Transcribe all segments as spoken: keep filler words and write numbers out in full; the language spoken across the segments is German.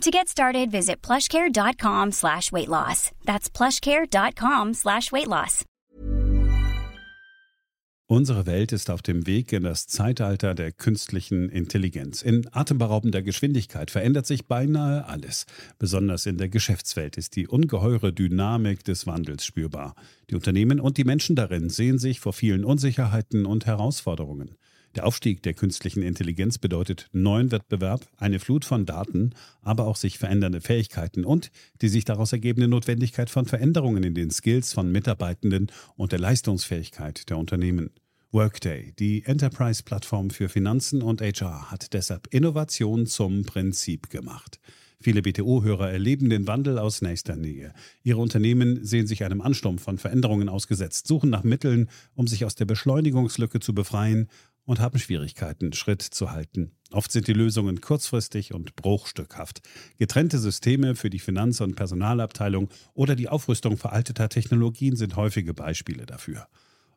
To get started, visit plushcare.com slash weight loss. That's plushcare.com slash weight loss. Unsere Welt ist auf dem Weg in das Zeitalter der künstlichen Intelligenz. In atemberaubender Geschwindigkeit verändert sich beinahe alles. Besonders in der Geschäftswelt ist die ungeheure Dynamik des Wandels spürbar. Die Unternehmen und die Menschen darin sehen sich vor vielen Unsicherheiten und Herausforderungen. Der Aufstieg der künstlichen Intelligenz bedeutet neuen Wettbewerb, eine Flut von Daten, aber auch sich verändernde Fähigkeiten und die sich daraus ergebende Notwendigkeit von Veränderungen in den Skills von Mitarbeitenden und der Leistungsfähigkeit der Unternehmen. Workday, die Enterprise-Plattform für Finanzen und H R, hat deshalb Innovation zum Prinzip gemacht. Viele B T O-Hörer erleben den Wandel aus nächster Nähe. Ihre Unternehmen sehen sich einem Ansturm von Veränderungen ausgesetzt, suchen nach Mitteln, um sich aus der Beschleunigungslücke zu befreien, und haben Schwierigkeiten, Schritt zu halten. Oft sind die Lösungen kurzfristig und bruchstückhaft. Getrennte Systeme für die Finanz- und Personalabteilung oder die Aufrüstung veralteter Technologien sind häufige Beispiele dafür.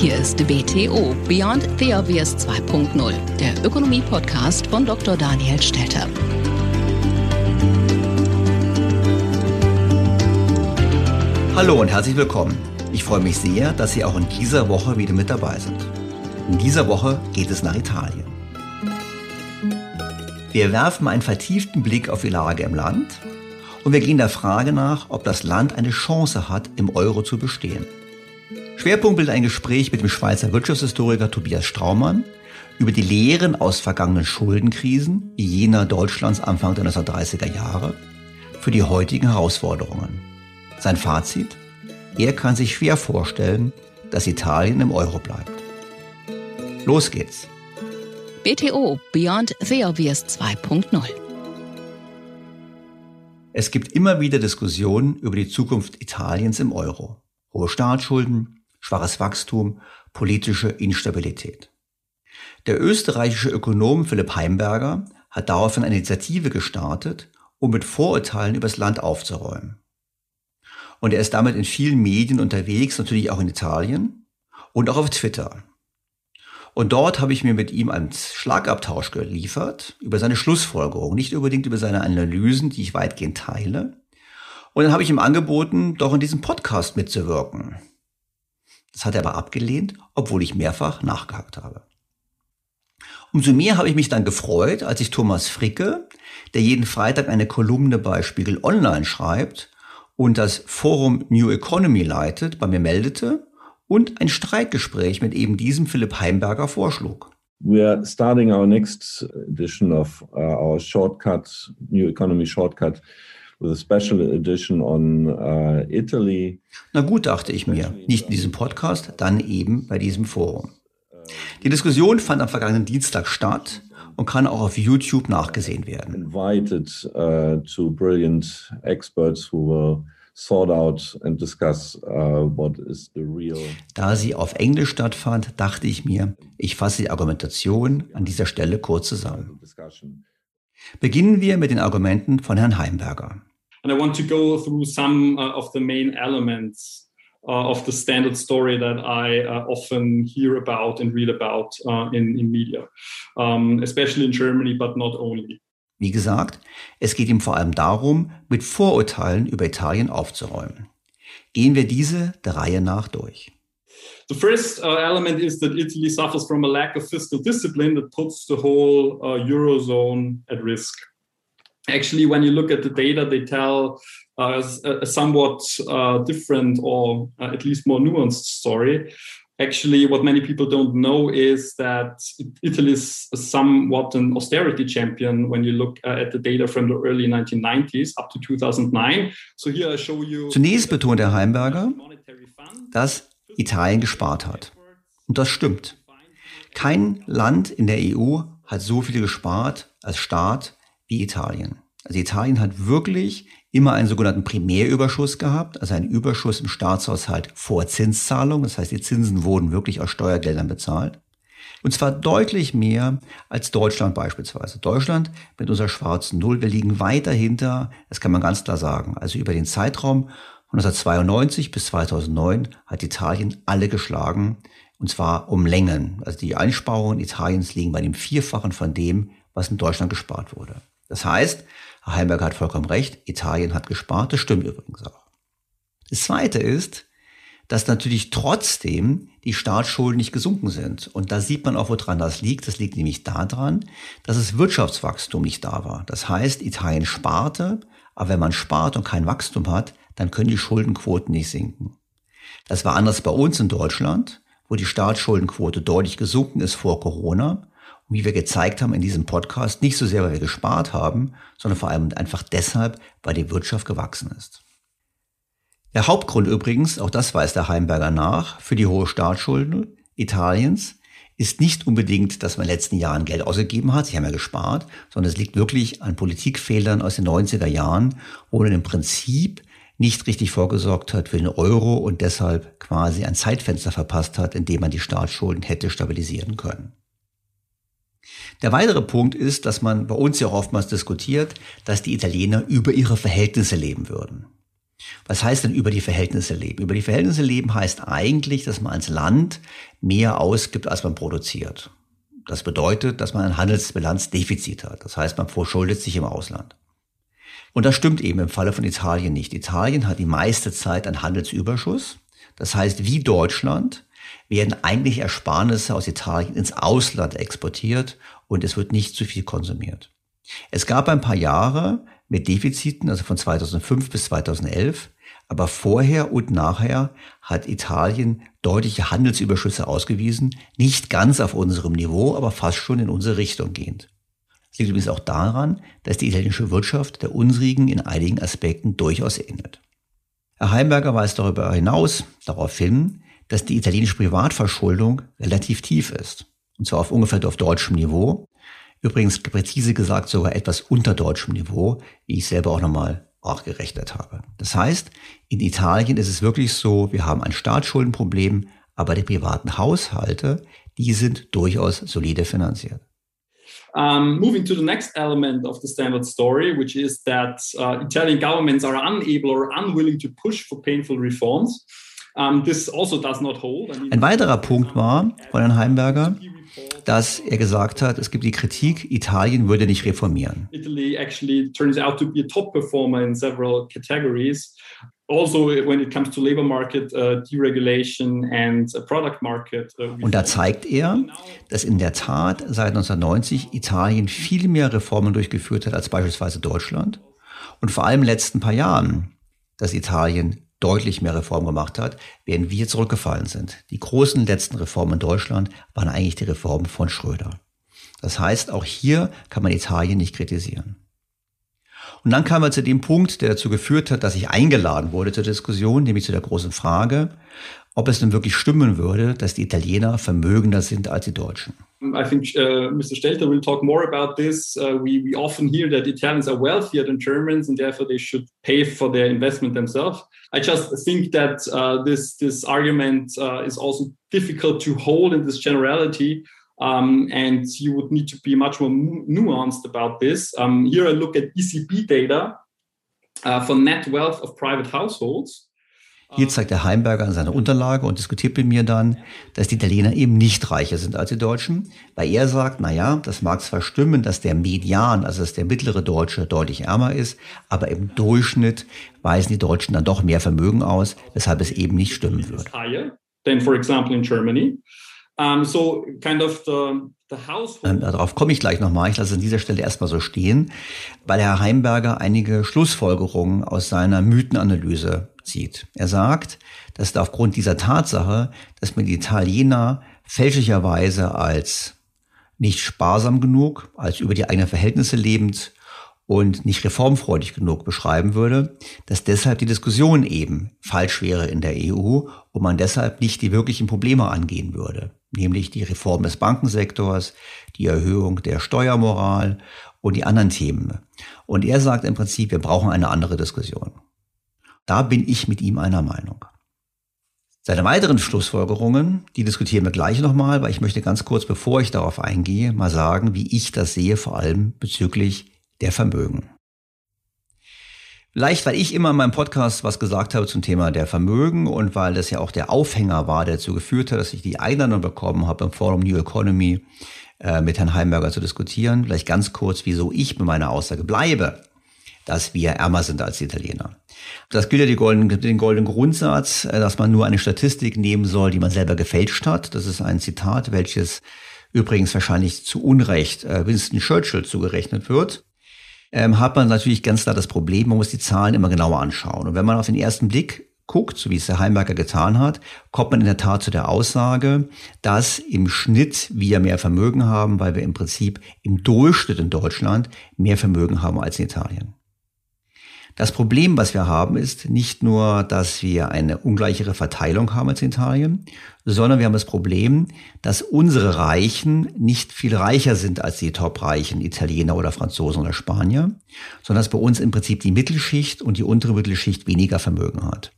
Hier ist B T O, Beyond the Obvious zwei Punkt null, der Ökonomie-Podcast von Doktor Daniel Stelter. Hallo und herzlich willkommen. Ich freue mich sehr, dass Sie auch in dieser Woche wieder mit dabei sind. In dieser Woche geht es nach Italien. Wir werfen einen vertieften Blick auf die Lage im Land und wir gehen der Frage nach, ob das Land eine Chance hat, im Euro zu bestehen. Schwerpunkt bildet ein Gespräch mit dem Schweizer Wirtschaftshistoriker Tobias Straumann über die Lehren aus vergangenen Schuldenkrisen, wie jener Deutschlands Anfang der neunzehnhundertdreißiger Jahre, für die heutigen Herausforderungen. Sein Fazit? Er kann sich schwer vorstellen, dass Italien im Euro bleibt. Los geht's. B T O Beyond the Obvious zwei Punkt null. Es gibt immer wieder Diskussionen über die Zukunft Italiens im Euro. Hohe Staatsschulden, schwaches Wachstum, politische Instabilität. Der österreichische Ökonom Philipp Heimberger hat daraufhin eine Initiative gestartet, um mit Vorurteilen übers Land aufzuräumen. Und er ist damit in vielen Medien unterwegs, natürlich auch in Italien und auch auf Twitter. Und dort habe ich mir mit ihm einen Schlagabtausch geliefert über seine Schlussfolgerungen, nicht unbedingt über seine Analysen, die ich weitgehend teile. Und dann habe ich ihm angeboten, doch in diesem Podcast mitzuwirken. Das hat er aber abgelehnt, obwohl ich mehrfach nachgehakt habe. Umso mehr habe ich mich dann gefreut, als ich Thomas Fricke, der jeden Freitag eine Kolumne bei Spiegel Online schreibt und das Forum New Economy leitet, bei mir meldete und ein Streitgespräch mit eben diesem Philipp Heimberger vorschlug. We are starting our next edition of our shortcut, New Economy Shortcut, with a special edition on uh, Italy. Na gut, dachte ich mir. Nicht in diesem Podcast, dann eben bei diesem Forum. Die Diskussion fand am vergangenen Dienstag statt und kann auch auf YouTube nachgesehen werden. Invited uh, to brilliant experts who will sort out and discuss uh, what is the real. Da sie auf Englisch stattfand, dachte ich mir, ich fasse die Argumentation an dieser Stelle kurz zusammen. Beginnen wir mit den Argumenten von Herrn Heimberger. And I want to go through some of the main elements uh, of the standard story that I uh, often hear about and read about uh, in, in media, um, especially in Germany, but not only. Wie gesagt, es geht ihm vor allem darum, mit Vorurteilen über Italien aufzuräumen. Gehen wir diese der Reihe nach durch. The first uh, element is that Italy suffers from a lack of fiscal discipline that puts the whole uh, Eurozone at risk. Actually, when you look at the data, they tell uh, a somewhat uh, different or uh, at least more nuanced story. Actually, what many people don't know is that Italy is somewhat an austerity champion when you look at the data from the early nineteen nineties up to two thousand nine. So here I show you. Zunächst betont Herr Heimberger, dass Italien gespart hat. Und das stimmt. Kein Land in der E U hat so viel gespart als Staat wie Italien. Also Italien hat wirklich immer einen sogenannten Primärüberschuss gehabt, also einen Überschuss im Staatshaushalt vor Zinszahlung. Das heißt, die Zinsen wurden wirklich aus Steuergeldern bezahlt. Und zwar deutlich mehr als Deutschland beispielsweise. Deutschland mit unserer schwarzen Null, wir liegen weit dahinter, das kann man ganz klar sagen. Also über den Zeitraum von neunzehnhundertzweiundneunzig bis zweitausendneun hat Italien alle geschlagen, und zwar um Längen. Also die Einsparungen Italiens liegen bei dem Vierfachen von dem, was in Deutschland gespart wurde. Das heißt, Herr Heimberger hat vollkommen recht, Italien hat gespart, das stimmt übrigens auch. Das Zweite ist, dass natürlich trotzdem die Staatsschulden nicht gesunken sind. Und da sieht man auch, woran das liegt. Das liegt nämlich daran, dass das Wirtschaftswachstum nicht da war. Das heißt, Italien sparte, aber wenn man spart und kein Wachstum hat, dann können die Schuldenquoten nicht sinken. Das war anders bei uns in Deutschland, wo die Staatsschuldenquote deutlich gesunken ist vor Corona. Wie wir gezeigt haben in diesem Podcast, nicht so sehr, weil wir gespart haben, sondern vor allem einfach deshalb, weil die Wirtschaft gewachsen ist. Der Hauptgrund übrigens, auch das weist der Heimberger nach, für die hohe Staatsschulden Italiens ist nicht unbedingt, dass man in den letzten Jahren Geld ausgegeben hat, sie haben ja gespart, sondern es liegt wirklich an Politikfehlern aus den neunziger Jahren, wo man im Prinzip nicht richtig vorgesorgt hat für den Euro und deshalb quasi ein Zeitfenster verpasst hat, in dem man die Staatsschulden hätte stabilisieren können. Der weitere Punkt ist, dass man bei uns ja oftmals diskutiert, dass die Italiener über ihre Verhältnisse leben würden. Was heißt denn über die Verhältnisse leben? Über die Verhältnisse leben heißt eigentlich, dass man als Land mehr ausgibt, als man produziert. Das bedeutet, dass man ein Handelsbilanzdefizit hat. Das heißt, man verschuldet sich im Ausland. Und das stimmt eben im Falle von Italien nicht. Italien hat die meiste Zeit einen Handelsüberschuss. Das heißt, wie Deutschland werden eigentlich Ersparnisse aus Italien ins Ausland exportiert und es wird nicht zu viel konsumiert. Es gab ein paar Jahre mit Defiziten, also von zweitausendfünf bis zweitausendelf, aber vorher und nachher hat Italien deutliche Handelsüberschüsse ausgewiesen, nicht ganz auf unserem Niveau, aber fast schon in unsere Richtung gehend. Das liegt übrigens auch daran, dass die italienische Wirtschaft der unsrigen in einigen Aspekten durchaus ähnelt. Herr Heimberger weist darüber hinaus darauf hin, dass die italienische Privatverschuldung relativ tief ist. Und zwar auf ungefähr auf deutschem Niveau. Übrigens präzise gesagt sogar etwas unter deutschem Niveau, wie ich selber auch nochmal nachgerechnet habe. Das heißt, in Italien ist es wirklich so, wir haben ein Staatsschuldenproblem, aber die privaten Haushalte, die sind durchaus solide finanziert. Um, moving to the next element of the standard story, which is that uh, Italian governments are unable or unwilling to push for painful reforms. Um, this also does not hold. I mean, Ein weiterer Punkt war von Herrn Heimberger, dass er gesagt hat, es gibt die Kritik, Italien würde nicht reformieren. Italy actually turns out to be a top performer in several categories. Also when it comes to labor market uh, deregulation and product market. Uh, Und da zeigt er, dass in der Tat seit neunzehnhundertneunzig Italien viel mehr Reformen durchgeführt hat als beispielsweise Deutschland. Und vor allem in den letzten paar Jahren, dass Italien deutlich mehr Reformen gemacht hat, während wir zurückgefallen sind. Die großen letzten Reformen in Deutschland waren eigentlich die Reformen von Schröder. Das heißt, auch hier kann man Italien nicht kritisieren. Und dann kamen wir zu dem Punkt, der dazu geführt hat, dass ich eingeladen wurde zur Diskussion, nämlich zu der großen Frage, ob es nun wirklich stimmen würde, dass die Italiener vermögender sind als die Deutschen. I think uh, Mister Stelter will talk more about this. Uh, we, we often hear that Italians are wealthier than Germans and therefore they should pay for their investment themselves. I just think that uh, this, this argument uh, is also difficult to hold in this generality. Um, and you would need to be much more nuanced about this. Um, here I look at E C B data uh, for net wealth of private households. Hier zeigt der Heimberger an seiner Unterlage und diskutiert mit mir dann, dass die Italiener eben nicht reicher sind als die Deutschen, weil er sagt, naja, das mag zwar stimmen, dass der Median, also dass der mittlere Deutsche deutlich ärmer ist, aber im Durchschnitt weisen die Deutschen dann doch mehr Vermögen aus, weshalb es eben nicht stimmen würde. Um, so kind of the, the house... ähm, darauf komme ich gleich nochmal. Ich lasse es an dieser Stelle erstmal so stehen, weil Herr Heimberger einige Schlussfolgerungen aus seiner Mythenanalyse zieht. Er sagt, dass da aufgrund dieser Tatsache, dass man die Italiener fälschlicherweise als nicht sparsam genug, als über die eigenen Verhältnisse lebend und nicht reformfreudig genug beschreiben würde, dass deshalb die Diskussion eben falsch wäre in der E U und man deshalb nicht die wirklichen Probleme angehen würde, nämlich die Reform des Bankensektors, die Erhöhung der Steuermoral und die anderen Themen. Und er sagt im Prinzip, wir brauchen eine andere Diskussion. Da bin ich mit ihm einer Meinung. Seine weiteren Schlussfolgerungen, die diskutieren wir gleich nochmal, weil ich möchte ganz kurz, bevor ich darauf eingehe, mal sagen, wie ich das sehe, vor allem bezüglich der Vermögen. Vielleicht, weil ich immer in meinem Podcast was gesagt habe zum Thema der Vermögen und weil das ja auch der Aufhänger war, der dazu geführt hat, dass ich die Einladung bekommen habe, im Forum New Economy äh, mit Herrn Heimberger zu diskutieren. Vielleicht ganz kurz, wieso ich mit meiner Aussage bleibe, dass wir ärmer sind als die Italiener. Das gilt ja die goldene, den goldenen Grundsatz, dass man nur eine Statistik nehmen soll, die man selber gefälscht hat. Das ist ein Zitat, welches übrigens wahrscheinlich zu Unrecht äh, Winston Churchill zugerechnet wird. Hat man natürlich ganz klar das Problem, man muss die Zahlen immer genauer anschauen. Und wenn man auf den ersten Blick guckt, so wie es der Heimberger getan hat, kommt man in der Tat zu der Aussage, dass im Schnitt wir mehr Vermögen haben, weil wir im Prinzip im Durchschnitt in Deutschland mehr Vermögen haben als in Italien. Das Problem, was wir haben, ist nicht nur, dass wir eine ungleichere Verteilung haben als in Italien, sondern wir haben das Problem, dass unsere Reichen nicht viel reicher sind als die Top-Reichen Italiener oder Franzosen oder Spanier, sondern dass bei uns im Prinzip die Mittelschicht und die untere Mittelschicht weniger Vermögen hat.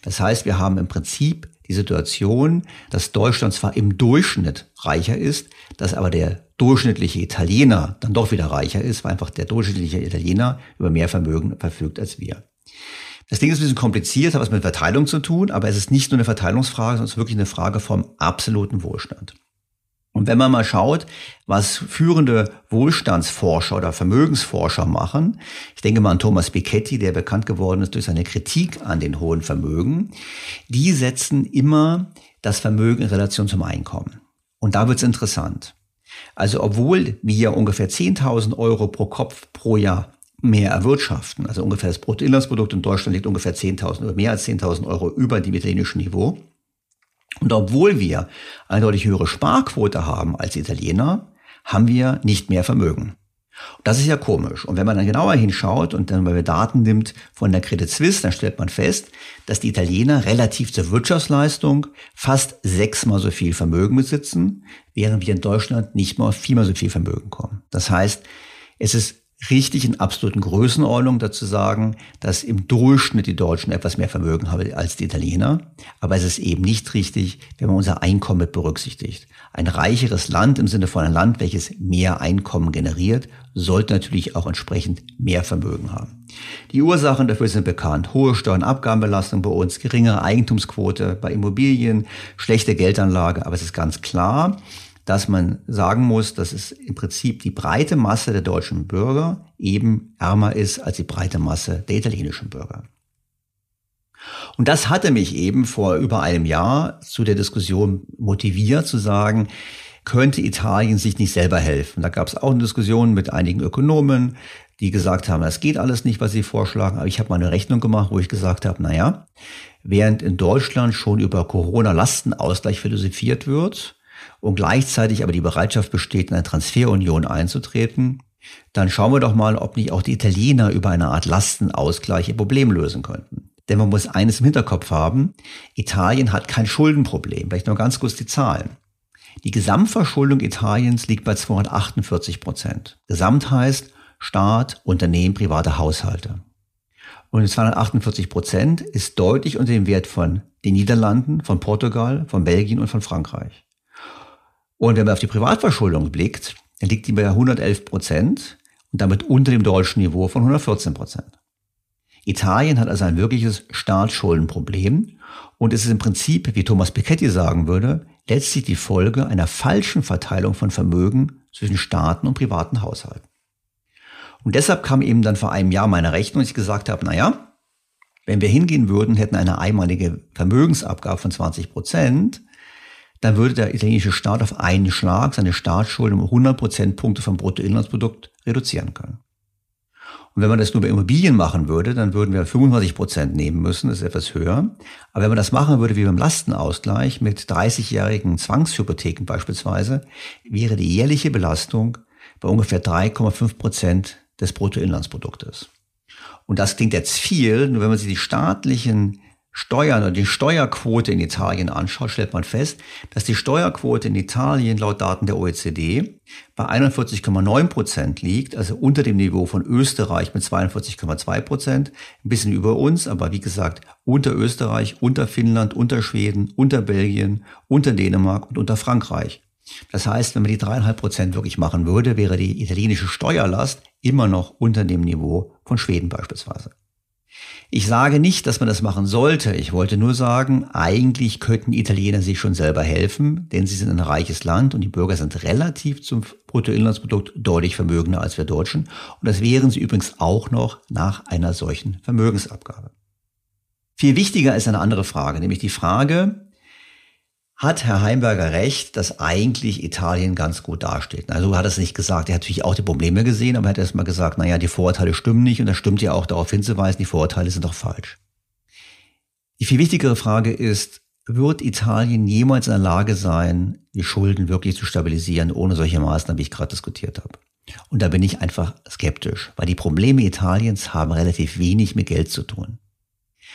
Das heißt, wir haben im Prinzip die Situation, dass Deutschland zwar im Durchschnitt reicher ist, dass aber der durchschnittliche Italiener dann doch wieder reicher ist, weil einfach der durchschnittliche Italiener über mehr Vermögen verfügt als wir. Das Ding ist ein bisschen kompliziert, hat was mit Verteilung zu tun, aber es ist nicht nur eine Verteilungsfrage, sondern es ist wirklich eine Frage vom absoluten Wohlstand. Und wenn man mal schaut, was führende Wohlstandsforscher oder Vermögensforscher machen, ich denke mal an Thomas Piketty, der bekannt geworden ist durch seine Kritik an den hohen Vermögen, die setzen immer das Vermögen in Relation zum Einkommen. Und da wird's interessant. Also obwohl wir ungefähr zehntausend Euro pro Kopf pro Jahr mehr erwirtschaften, also ungefähr das Bruttoinlandsprodukt in Deutschland liegt ungefähr zehntausend oder mehr als zehntausend Euro über dem italienischen Niveau. Und obwohl wir eine deutlich höhere Sparquote haben als Italiener, haben wir nicht mehr Vermögen. Das ist ja komisch. Und wenn man dann genauer hinschaut und dann mal Daten nimmt von der Credit Suisse, dann stellt man fest, dass die Italiener relativ zur Wirtschaftsleistung fast sechsmal so viel Vermögen besitzen, während wir in Deutschland nicht mal auf viermal so viel Vermögen kommen. Das heißt, es ist richtig in absoluten Größenordnung dazu sagen, dass im Durchschnitt die Deutschen etwas mehr Vermögen haben als die Italiener. Aber es ist eben nicht richtig, wenn man unser Einkommen mit berücksichtigt. Ein reicheres Land im Sinne von einem Land, welches mehr Einkommen generiert, sollte natürlich auch entsprechend mehr Vermögen haben. Die Ursachen dafür sind bekannt. Hohe Steuern, Abgabenbelastung bei uns, geringere Eigentumsquote bei Immobilien, schlechte Geldanlage. Aber es ist ganz klar, dass man sagen muss, dass es im Prinzip die breite Masse der deutschen Bürger eben ärmer ist als die breite Masse der italienischen Bürger. Und das hatte mich eben vor über einem Jahr zu der Diskussion motiviert, zu sagen, könnte Italien sich nicht selber helfen? Da gab es auch eine Diskussion mit einigen Ökonomen, die gesagt haben, das geht alles nicht, was sie vorschlagen. Aber ich habe mal eine Rechnung gemacht, wo ich gesagt habe, naja, während in Deutschland schon über Corona-Lastenausgleich philosophiert wird, und gleichzeitig aber die Bereitschaft besteht, in eine Transferunion einzutreten, dann schauen wir doch mal, ob nicht auch die Italiener über eine Art Lastenausgleich ihr Problem lösen könnten. Denn man muss eines im Hinterkopf haben, Italien hat kein Schuldenproblem. Vielleicht nur ganz kurz die Zahlen. Die Gesamtverschuldung Italiens liegt bei zweihundertachtundvierzig Prozent. Gesamt heißt Staat, Unternehmen, private Haushalte. Und zweihundertachtundvierzig Prozent ist deutlich unter dem Wert von den Niederlanden, von Portugal, von Belgien und von Frankreich. Und wenn man auf die Privatverschuldung blickt, dann liegt die bei hundertelf Prozent und damit unter dem deutschen Niveau von hundertvierzehn Prozent. Italien hat also ein wirkliches Staatsschuldenproblem und es ist im Prinzip, wie Thomas Piketty sagen würde, letztlich die Folge einer falschen Verteilung von Vermögen zwischen Staaten und privaten Haushalten. Und deshalb kam eben dann vor einem Jahr meine Rechnung, dass ich gesagt habe, naja, wenn wir hingehen würden, hätten eine einmalige Vermögensabgabe von zwanzig Prozent, dann würde der italienische Staat auf einen Schlag seine Staatsschulden um hundert Prozentpunkte vom Bruttoinlandsprodukt reduzieren können. Und wenn man das nur bei Immobilien machen würde, dann würden wir fünfundzwanzig Prozent nehmen müssen, das ist etwas höher. Aber wenn man das machen würde wie beim Lastenausgleich mit dreißigjährigen Zwangshypotheken beispielsweise, wäre die jährliche Belastung bei ungefähr drei Komma fünf Prozent des Bruttoinlandsproduktes. Und das klingt jetzt viel, nur wenn man sich die staatlichen Steuern oder die Steuerquote in Italien anschaut, stellt man fest, dass die Steuerquote in Italien laut Daten der O E C D bei einundvierzig Komma neun Prozent liegt, also unter dem Niveau von Österreich mit zweiundvierzig Komma zwei Prozent, ein bisschen über uns, aber wie gesagt, unter Österreich, unter Finnland, unter Schweden, unter Belgien, unter Dänemark und unter Frankreich. Das heißt, wenn man die dreieinhalb Prozent wirklich machen würde, wäre die italienische Steuerlast immer noch unter dem Niveau von Schweden beispielsweise. Ich sage nicht, dass man das machen sollte. Ich wollte nur sagen, eigentlich könnten Italiener sich schon selber helfen, denn sie sind ein reiches Land und die Bürger sind relativ zum Bruttoinlandsprodukt deutlich vermögender als wir Deutschen. Und das wären sie übrigens auch noch nach einer solchen Vermögensabgabe. Viel wichtiger ist eine andere Frage, nämlich die Frage, hat Herr Heimberger recht, dass eigentlich Italien ganz gut dasteht? Also er hat es nicht gesagt, er hat natürlich auch die Probleme gesehen, aber er hat erstmal gesagt, naja, die Vorurteile stimmen nicht und das stimmt ja auch darauf hinzuweisen, die Vorurteile sind doch falsch. Die viel wichtigere Frage ist, wird Italien jemals in der Lage sein, die Schulden wirklich zu stabilisieren, ohne solche Maßnahmen, wie ich gerade diskutiert habe? Und da bin ich einfach skeptisch, weil die Probleme Italiens haben relativ wenig mit Geld zu tun.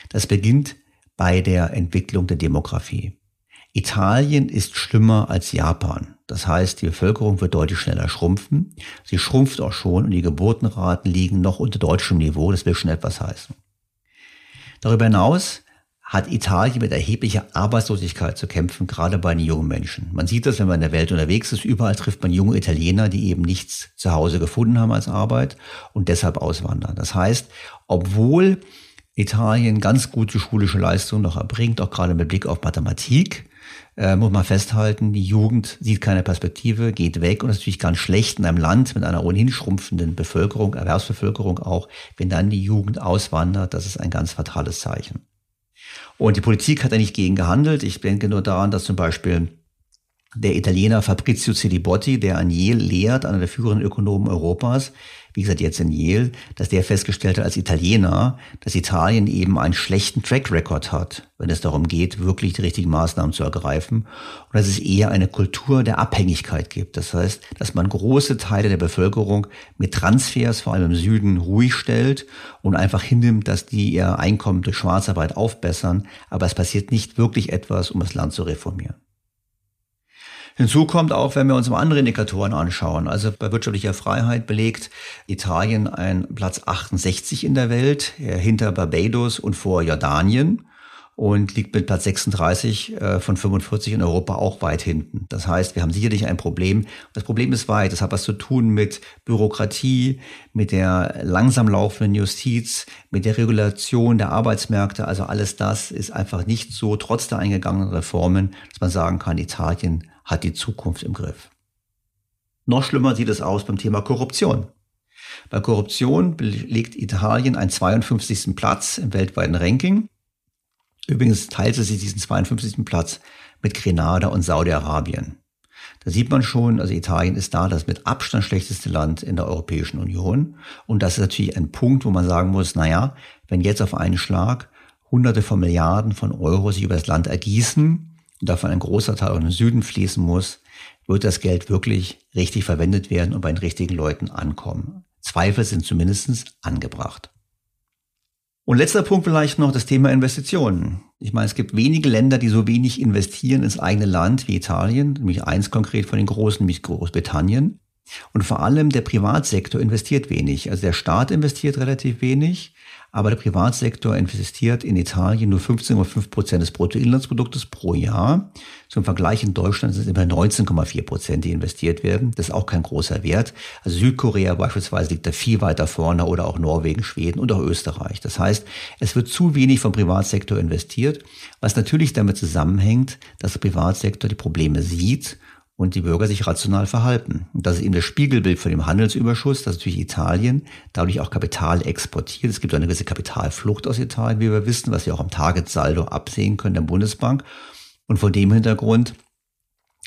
Das beginnt bei der Entwicklung der Demografie. Italien ist schlimmer als Japan. Das heißt, die Bevölkerung wird deutlich schneller schrumpfen. Sie schrumpft auch schon und die Geburtenraten liegen noch unter deutschem Niveau. Das will schon etwas heißen. Darüber hinaus hat Italien mit erheblicher Arbeitslosigkeit zu kämpfen, gerade bei den jungen Menschen. Man sieht das, wenn man in der Welt unterwegs ist. Überall trifft man junge Italiener, die eben nichts zu Hause gefunden haben als Arbeit und deshalb auswandern. Das heißt, obwohl Italien ganz gute schulische Leistungen noch erbringt, auch gerade mit Blick auf Mathematik, Äh, muss man festhalten, die Jugend sieht keine Perspektive, geht weg und das ist natürlich ganz schlecht in einem Land mit einer ohnehin schrumpfenden Bevölkerung, Erwerbsbevölkerung auch, wenn dann die Jugend auswandert, das ist ein ganz fatales Zeichen. Und die Politik hat da nicht gegen gehandelt. Ich denke nur daran, dass zum Beispiel der Italiener Fabrizio Zilibotti, der an Yale lehrt, einer der führenden Ökonomen Europas, wie gesagt jetzt in Yale, dass der festgestellt hat als Italiener, dass Italien eben einen schlechten Track Record hat, wenn es darum geht, wirklich die richtigen Maßnahmen zu ergreifen. Und dass es eher eine Kultur der Abhängigkeit gibt. Das heißt, dass man große Teile der Bevölkerung mit Transfers, vor allem im Süden, ruhig stellt und einfach hinnimmt, dass die ihr Einkommen durch Schwarzarbeit aufbessern. Aber es passiert nicht wirklich etwas, um das Land zu reformieren. Hinzu kommt auch, wenn wir uns mal andere Indikatoren anschauen, also bei wirtschaftlicher Freiheit belegt Italien einen Platz achtundsechzig in der Welt, hinter Barbados und vor Jordanien und liegt mit Platz sechsunddreißig von fünfundvierzig in Europa auch weit hinten. Das heißt, wir haben sicherlich ein Problem. Das Problem ist weit, das hat was zu tun mit Bürokratie, mit der langsam laufenden Justiz, mit der Regulation der Arbeitsmärkte, also alles das ist einfach nicht so, trotz der eingegangenen Reformen, dass man sagen kann, Italien hat die Zukunft im Griff. Noch schlimmer sieht es aus beim Thema Korruption. Bei Korruption belegt Italien einen zweiundfünfzigsten Platz im weltweiten Ranking. Übrigens teilte sich diesen zweiundfünfzigsten Platz mit Grenada und Saudi-Arabien. Da sieht man schon, also Italien ist da das mit Abstand schlechteste Land in der Europäischen Union. Und das ist natürlich ein Punkt, wo man sagen muss, naja, wenn jetzt auf einen Schlag Hunderte von Milliarden von Euro sich über das Land ergießen, und davon ein großer Teil auch in den Süden fließen muss, wird das Geld wirklich richtig verwendet werden und bei den richtigen Leuten ankommen. Zweifel sind zumindest angebracht. Und letzter Punkt vielleicht noch das Thema Investitionen. Ich meine, es gibt wenige Länder, die so wenig investieren ins eigene Land wie Italien, nämlich eins konkret von den großen, nämlich Großbritannien. Und vor allem der Privatsektor investiert wenig. Also der Staat investiert relativ wenig, aber der Privatsektor investiert in Italien nur fünfzehn Komma fünf Prozent des Bruttoinlandsproduktes pro Jahr. Zum Vergleich in Deutschland sind es immer neunzehn Komma vier Prozent, die investiert werden. Das ist auch kein großer Wert. Also Südkorea beispielsweise liegt da viel weiter vorne oder auch Norwegen, Schweden und auch Österreich. Das heißt, es wird zu wenig vom Privatsektor investiert, was natürlich damit zusammenhängt, dass der Privatsektor die Probleme sieht und die Bürger sich rational verhalten. Und das ist eben das Spiegelbild von dem Handelsüberschuss, dass natürlich Italien dadurch auch Kapital exportiert. Es gibt eine gewisse Kapitalflucht aus Italien, wie wir wissen, was wir auch am Target-Saldo absehen können der Bundesbank. Und vor dem Hintergrund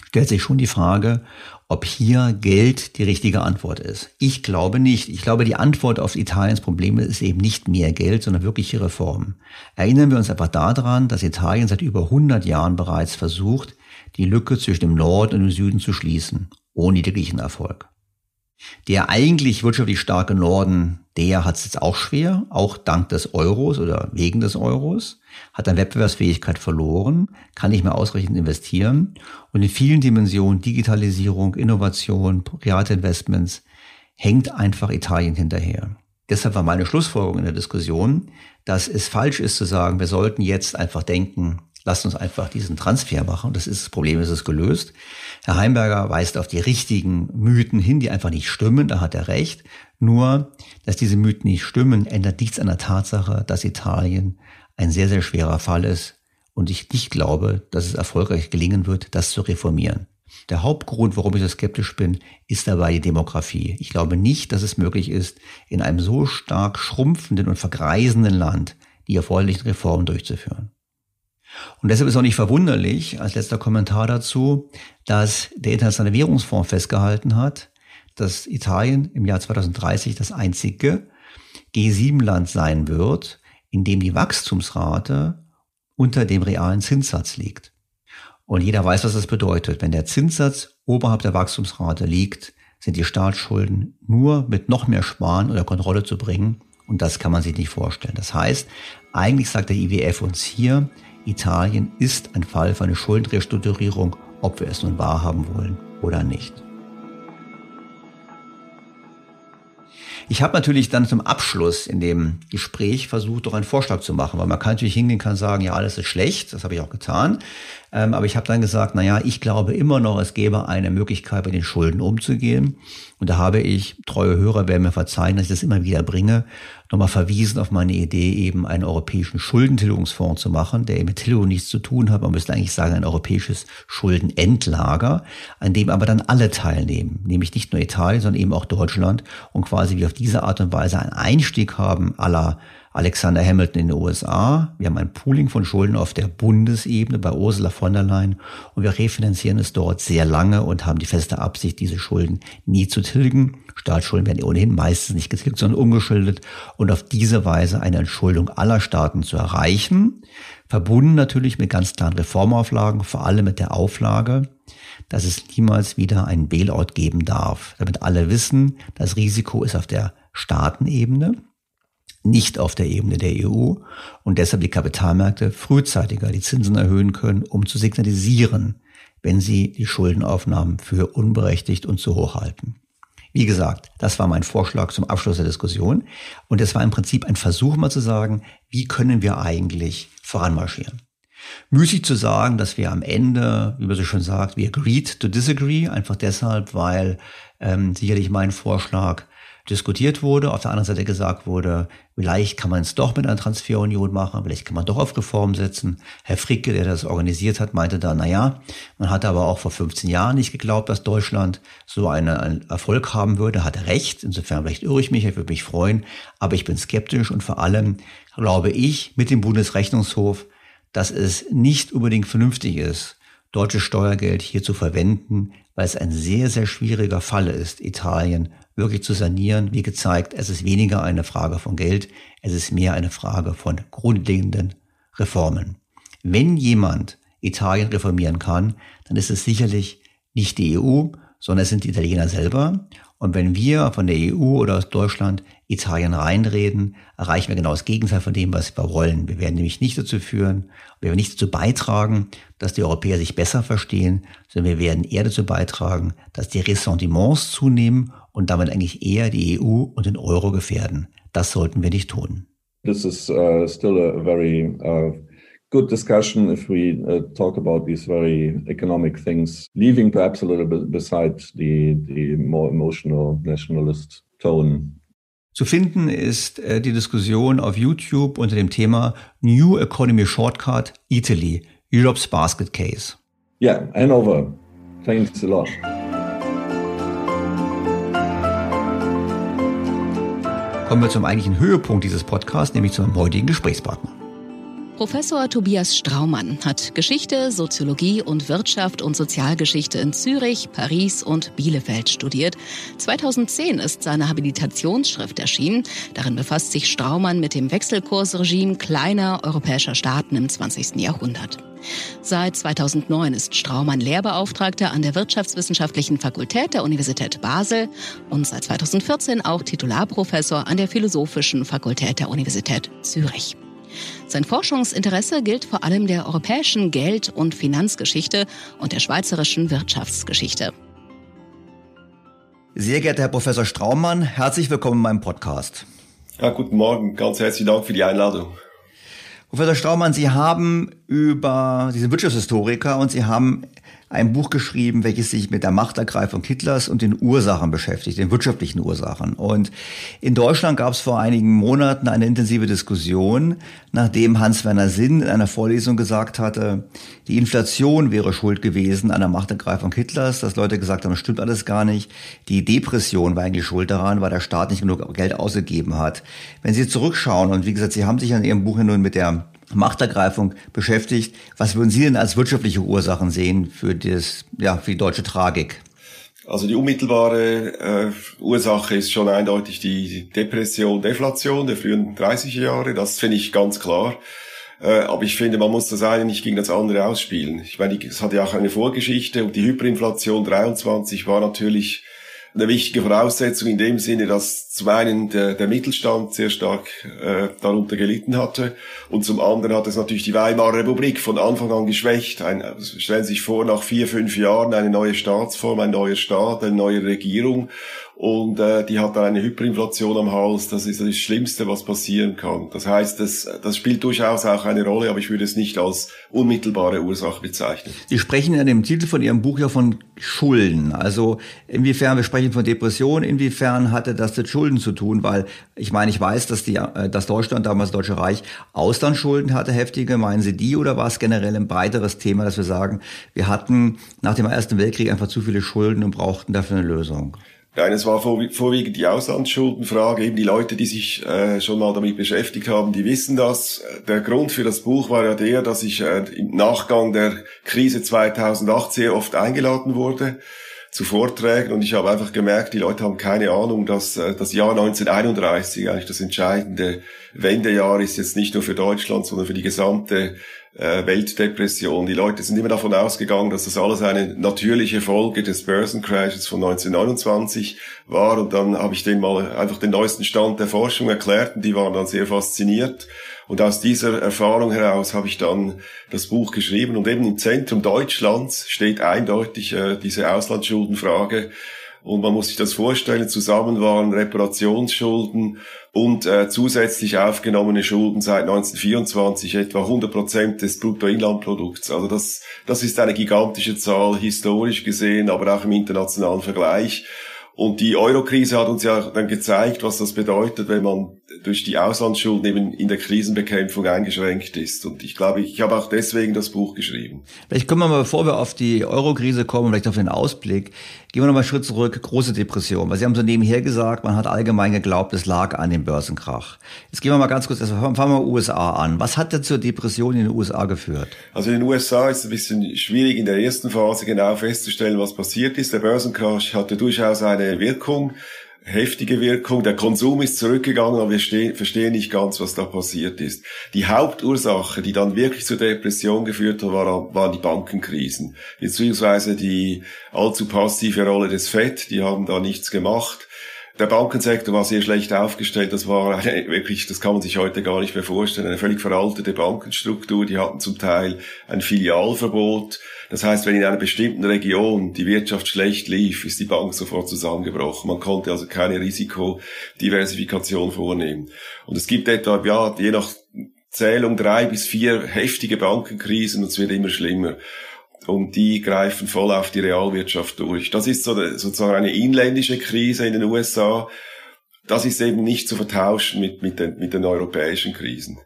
stellt sich schon die Frage, ob hier Geld die richtige Antwort ist. Ich glaube nicht. Ich glaube, die Antwort auf Italiens Probleme ist eben nicht mehr Geld, sondern wirkliche Reformen. Erinnern wir uns einfach daran, dass Italien seit über hundert Jahren bereits versucht, die Lücke zwischen dem Norden und dem Süden zu schließen, ohne jeglichen Erfolg. Der eigentlich wirtschaftlich starke Norden, der hat es jetzt auch schwer, auch dank des Euros oder wegen des Euros, hat an Wettbewerbsfähigkeit verloren, kann nicht mehr ausreichend investieren und in vielen Dimensionen, Digitalisierung, Innovation, Privatinvestments, hängt einfach Italien hinterher. Deshalb war meine Schlussfolgerung in der Diskussion, dass es falsch ist zu sagen, wir sollten jetzt einfach denken, lasst uns einfach diesen Transfer machen. Das ist das Problem, ist es gelöst. Herr Heimberger weist auf die richtigen Mythen hin, die einfach nicht stimmen. Da hat er recht. Nur, dass diese Mythen nicht stimmen, ändert nichts an der Tatsache, dass Italien ein sehr, sehr schwerer Fall ist. Und ich nicht glaube, dass es erfolgreich gelingen wird, das zu reformieren. Der Hauptgrund, warum ich so skeptisch bin, ist dabei die Demografie. Ich glaube nicht, dass es möglich ist, in einem so stark schrumpfenden und vergreisenden Land die erforderlichen Reformen durchzuführen. Und deshalb ist auch nicht verwunderlich, als letzter Kommentar dazu, dass der Internationale Währungsfonds festgehalten hat, dass Italien im Jahr zwanzig dreißig das einzige G sieben Land sein wird, in dem die Wachstumsrate unter dem realen Zinssatz liegt. Und jeder weiß, was das bedeutet. Wenn der Zinssatz oberhalb der Wachstumsrate liegt, sind die Staatsschulden nur mit noch mehr Sparen oder Kontrolle zu bringen. Und das kann man sich nicht vorstellen. Das heißt, eigentlich sagt der I W F uns hier, Italien ist ein Fall für eine Schuldenrestrukturierung, ob wir es nun wahrhaben wollen oder nicht. Ich habe natürlich dann zum Abschluss in dem Gespräch versucht, doch einen Vorschlag zu machen, weil man kann natürlich hingehen, kann sagen, ja, alles ist schlecht, das habe ich auch getan. Aber ich habe dann gesagt, naja, ich glaube immer noch, es gäbe eine Möglichkeit, mit den Schulden umzugehen. Und da habe ich, treue Hörer werden mir verzeihen, dass ich das immer wieder bringe, nochmal verwiesen auf meine Idee, eben einen europäischen Schuldentilgungsfonds zu machen, der mit Tilgung nichts zu tun hat. Man müsste eigentlich sagen, ein europäisches Schuldenendlager, an dem aber dann alle teilnehmen, nämlich nicht nur Italien, sondern eben auch Deutschland und quasi wie auf diese Art und Weise einen Einstieg haben à la Alexander Hamilton in den U S A. Wir haben ein Pooling von Schulden auf der Bundesebene bei Ursula von der Leyen und wir refinanzieren es dort sehr lange und haben die feste Absicht, diese Schulden nie zu tilgen. Staatsschulden werden ohnehin meistens nicht getilgt, sondern umgeschuldet und auf diese Weise eine Entschuldung aller Staaten zu erreichen. Verbunden natürlich mit ganz klaren Reformauflagen, vor allem mit der Auflage, dass es niemals wieder einen Bailout geben darf. Damit alle wissen, das Risiko ist auf der Staatenebene, nicht auf der Ebene der E U und deshalb die Kapitalmärkte frühzeitiger die Zinsen erhöhen können, um zu signalisieren, wenn sie die Schuldenaufnahmen für unberechtigt und zu hoch halten. Wie gesagt, das war mein Vorschlag zum Abschluss der Diskussion und es war im Prinzip ein Versuch mal zu sagen, wie können wir eigentlich voranmarschieren. Müßig zu sagen, dass wir am Ende, wie man so schön sagt, we agreed to disagree, einfach deshalb, weil ähm, sicherlich mein Vorschlag diskutiert wurde, auf der anderen Seite gesagt wurde, vielleicht kann man es doch mit einer Transferunion machen, vielleicht kann man doch auf Reform setzen. Herr Fricke, der das organisiert hat, meinte da, naja, man hat aber auch vor fünfzehn Jahren nicht geglaubt, dass Deutschland so eine, einen Erfolg haben würde, hat er recht, insofern vielleicht irre ich mich, ich würde mich freuen, aber ich bin skeptisch und vor allem glaube ich mit dem Bundesrechnungshof, dass es nicht unbedingt vernünftig ist, deutsches Steuergeld hier zu verwenden, weil es ein sehr, sehr schwieriger Fall ist, Italien wirklich zu sanieren. Wie gezeigt, es ist weniger eine Frage von Geld, es ist mehr eine Frage von grundlegenden Reformen. Wenn jemand Italien reformieren kann, dann ist es sicherlich nicht die E U, sondern es sind die Italiener selber. Und wenn wir von der E U oder aus Deutschland Italien reinreden, erreichen wir genau das Gegenteil von dem, was wir wollen. Wir werden nämlich nicht dazu führen, wir werden nicht dazu beitragen, dass die Europäer sich besser verstehen, sondern wir werden eher dazu beitragen, dass die Ressentiments zunehmen und damit eigentlich eher die E U und den Euro gefährden. Das sollten wir nicht tun. This is uh, still a very uh, good discussion if we uh, talk about these very economic things, leaving perhaps a little bit beside the, the more emotional nationalist tone. Zu finden ist äh, die Diskussion auf YouTube unter dem Thema New Economy Shortcut Italy, Europe's Basket Case. Yeah, Hanover. Thanks a lot. Kommen wir zum eigentlichen Höhepunkt dieses Podcasts, nämlich zum heutigen Gesprächspartner. Professor Tobias Straumann hat Geschichte, Soziologie und Wirtschaft und Sozialgeschichte in Zürich, Paris und Bielefeld studiert. zweitausendzehn ist seine Habilitationsschrift erschienen. Darin befasst sich Straumann mit dem Wechselkursregime kleiner europäischer Staaten im zwanzigsten. Jahrhundert. Seit zweitausendneun ist Straumann Lehrbeauftragter an der Wirtschaftswissenschaftlichen Fakultät der Universität Basel und seit zweitausendvierzehn auch Titularprofessor an der Philosophischen Fakultät der Universität Zürich. Sein Forschungsinteresse gilt vor allem der europäischen Geld- und Finanzgeschichte und der schweizerischen Wirtschaftsgeschichte. Sehr geehrter Herr Professor Straumann, herzlich willkommen in meinem Podcast. Ja, guten Morgen, ganz herzlichen Dank für die Einladung. Professor Straumann, Sie haben über, Sie sind Wirtschaftshistoriker und Sie haben ein Buch geschrieben, welches sich mit der Machtergreifung Hitlers und den Ursachen beschäftigt, den wirtschaftlichen Ursachen. Und in Deutschland gab es vor einigen Monaten eine intensive Diskussion, nachdem Hans-Werner Sinn in einer Vorlesung gesagt hatte, die Inflation wäre schuld gewesen an der Machtergreifung Hitlers, dass Leute gesagt haben, das stimmt alles gar nicht. Die Depression war eigentlich schuld daran, weil der Staat nicht genug Geld ausgegeben hat. Wenn Sie zurückschauen, und wie gesagt, Sie haben sich in Ihrem Buch ja nun mit der Machtergreifung beschäftigt. Was würden Sie denn als wirtschaftliche Ursachen sehen für, das, ja, für die deutsche Tragik? Also die unmittelbare äh, Ursache ist schon eindeutig die Depression, Deflation der frühen dreißiger Jahre. Das finde ich ganz klar. Äh, aber ich finde, man muss das eine nicht gegen das andere ausspielen. Ich meine, es hatte ja auch eine Vorgeschichte und die Hyperinflation dreiundzwanzig war natürlich eine wichtige Voraussetzung in dem Sinne, dass zum einen der, der Mittelstand sehr stark äh, darunter gelitten hatte und zum anderen hat es natürlich die Weimarer Republik von Anfang an geschwächt. Ein, stellen Sie sich vor, nach vier, fünf Jahren eine neue Staatsform, ein neuer Staat, eine neue Regierung und äh, die hat dann eine Hyperinflation am Hals. Das ist das Schlimmste, was passieren kann. Das heißt, das, das spielt durchaus auch eine Rolle, aber ich würde es nicht als unmittelbare Ursache bezeichnen. Sie sprechen in dem Titel von Ihrem Buch ja von Schulden. Also inwiefern, wir sprechen von Depression, inwiefern hatte das mit Schulden zu tun? Weil ich meine, ich weiß, dass, die, dass Deutschland, damals das Deutsche Reich, Auslandsschulden hatte, heftige. Meinen Sie die oder war es generell ein breiteres Thema, dass wir sagen, wir hatten nach dem Ersten Weltkrieg einfach zu viele Schulden und brauchten dafür eine Lösung? Nein, es war vorwiegend die Auslandsschuldenfrage. Eben die Leute, die sich äh, schon mal damit beschäftigt haben, die wissen das. Der Grund für das Buch war ja der, dass ich äh, im Nachgang der Krise zweitausendacht sehr oft eingeladen wurde zu Vorträgen und ich habe einfach gemerkt, die Leute haben keine Ahnung, dass äh, das Jahr neunzehnhunderteinunddreißig eigentlich das entscheidende Wendejahr ist, jetzt nicht nur für Deutschland, sondern für die gesamte Weltdepression. Die Leute sind immer davon ausgegangen, dass das alles eine natürliche Folge des Börsencrashes von neunzehnhundertneunundzwanzig war und dann habe ich denen mal einfach den neuesten Stand der Forschung erklärt und die waren dann sehr fasziniert und aus dieser Erfahrung heraus habe ich dann das Buch geschrieben und eben im Zentrum Deutschlands steht eindeutig äh, diese Auslandsschuldenfrage. Und man muss sich das vorstellen, zusammen waren Reparationsschulden und äh, zusätzlich aufgenommene Schulden seit neunzehnhundertvierundzwanzig etwa hundert Prozent des Bruttoinlandprodukts. Also das, das ist eine gigantische Zahl, historisch gesehen, aber auch im internationalen Vergleich. Und die Euro-Krise hat uns ja dann gezeigt, was das bedeutet, wenn man durch die Auslandsschulden eben in der Krisenbekämpfung eingeschränkt ist. Und ich glaube, ich habe auch deswegen das Buch geschrieben. Vielleicht können wir mal, bevor wir auf die Euro-Krise kommen, vielleicht auf den Ausblick, gehen wir nochmal einen Schritt zurück, große Depression. Weil Sie haben so nebenher gesagt, man hat allgemein geglaubt, es lag an dem Börsenkrach. Jetzt gehen wir mal ganz kurz, also fangen wir mal U S A an. Was hat denn zur Depression in den U S A geführt? Also in den U S A ist es ein bisschen schwierig, in der ersten Phase genau festzustellen, was passiert ist. Der Börsenkrach hatte durchaus eine Wirkung. heftige Wirkung. Der Konsum ist zurückgegangen, aber wir ste- verstehen nicht ganz, was da passiert ist. Die Hauptursache, die dann wirklich zur Depression geführt hat, war, waren die Bankenkrisen, beziehungsweise die allzu passive Rolle des F E D. Die haben da nichts gemacht. Der Bankensektor war sehr schlecht aufgestellt. Das war eine, wirklich, das kann man sich heute gar nicht mehr vorstellen, eine völlig veraltete Bankenstruktur. Die hatten zum Teil ein Filialverbot. Das heißt, wenn in einer bestimmten Region die Wirtschaft schlecht lief, ist die Bank sofort zusammengebrochen. Man konnte also keine Risikodiversifikation vornehmen. Und es gibt etwa, ja, je nach Zählung drei bis vier heftige Bankenkrisen und es wird immer schlimmer. Und die greifen voll auf die Realwirtschaft durch. Das ist so, sozusagen eine inländische Krise in den U S A. Das ist eben nicht zu vertauschen mit, mit den, mit den europäischen Krisen.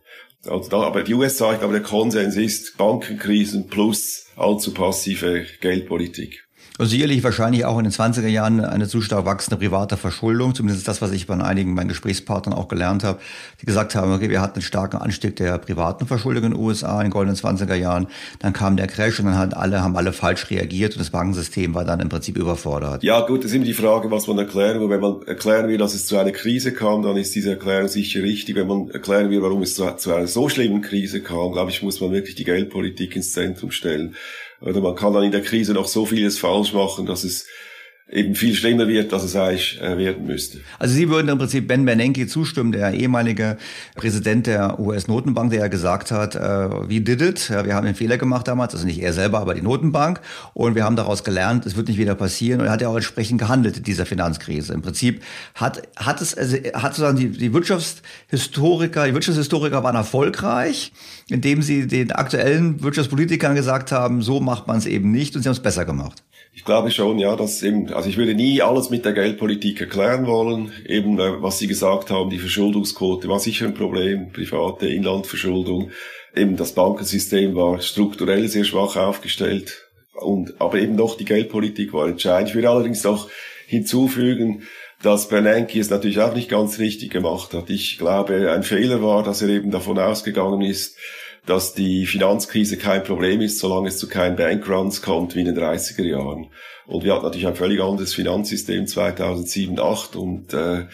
Also da, aber die U S A, ich glaube, der Konsens ist Bankenkrisen plus allzu passive Geldpolitik. Also sicherlich wahrscheinlich auch in den zwanziger Jahren eine zu stark wachsende private Verschuldung. Zumindest das, was ich bei einigen meinen Gesprächspartnern auch gelernt habe, die gesagt haben, okay, wir hatten einen starken Anstieg der privaten Verschuldung in den U S A in den goldenen zwanziger Jahren. Dann kam der Crash und dann haben alle, haben alle falsch reagiert und das Bankensystem war dann im Prinzip überfordert. Ja gut, das ist immer die Frage, was man erklären will. Wenn man erklären will, dass es zu einer Krise kam, dann ist diese Erklärung sicher richtig. Wenn man erklären will, warum es zu, zu einer so schlimmen Krise kam, glaube ich, muss man wirklich die Geldpolitik ins Zentrum stellen. Oder man kann dann in der Krise noch so vieles falsch machen, dass es eben viel schlimmer wird, als es eigentlich werden müsste. Also Sie würden im Prinzip Ben Bernanke zustimmen, der ehemalige Präsident der U S-Notenbank, der ja gesagt hat, äh, we did it, wir haben einen Fehler gemacht damals, also nicht er selber, aber die Notenbank. Und wir haben daraus gelernt, es wird nicht wieder passieren. Und er hat ja auch entsprechend gehandelt in dieser Finanzkrise. Im Prinzip hat, hat es, also hat sozusagen die, die Wirtschaftshistoriker, die Wirtschaftshistoriker waren erfolgreich, indem sie den aktuellen Wirtschaftspolitikern gesagt haben, so macht man es eben nicht und sie haben es besser gemacht. Ich glaube schon, ja, dass eben, also ich würde nie alles mit der Geldpolitik erklären wollen. Eben, was Sie gesagt haben, die Verschuldungsquote war sicher ein Problem, private Inlandverschuldung. Eben, das Bankensystem war strukturell sehr schwach aufgestellt. Und, aber eben doch die Geldpolitik war entscheidend. Ich würde allerdings noch hinzufügen, dass Bernanke es natürlich auch nicht ganz richtig gemacht hat. Ich glaube, ein Fehler war, dass er eben davon ausgegangen ist, dass die Finanzkrise kein Problem ist, solange es zu keinen Bankruns kommt wie in den dreißiger Jahren. Und wir hatten natürlich ein völlig anderes Finanzsystem zweitausendsieben, zweitausendacht und, äh,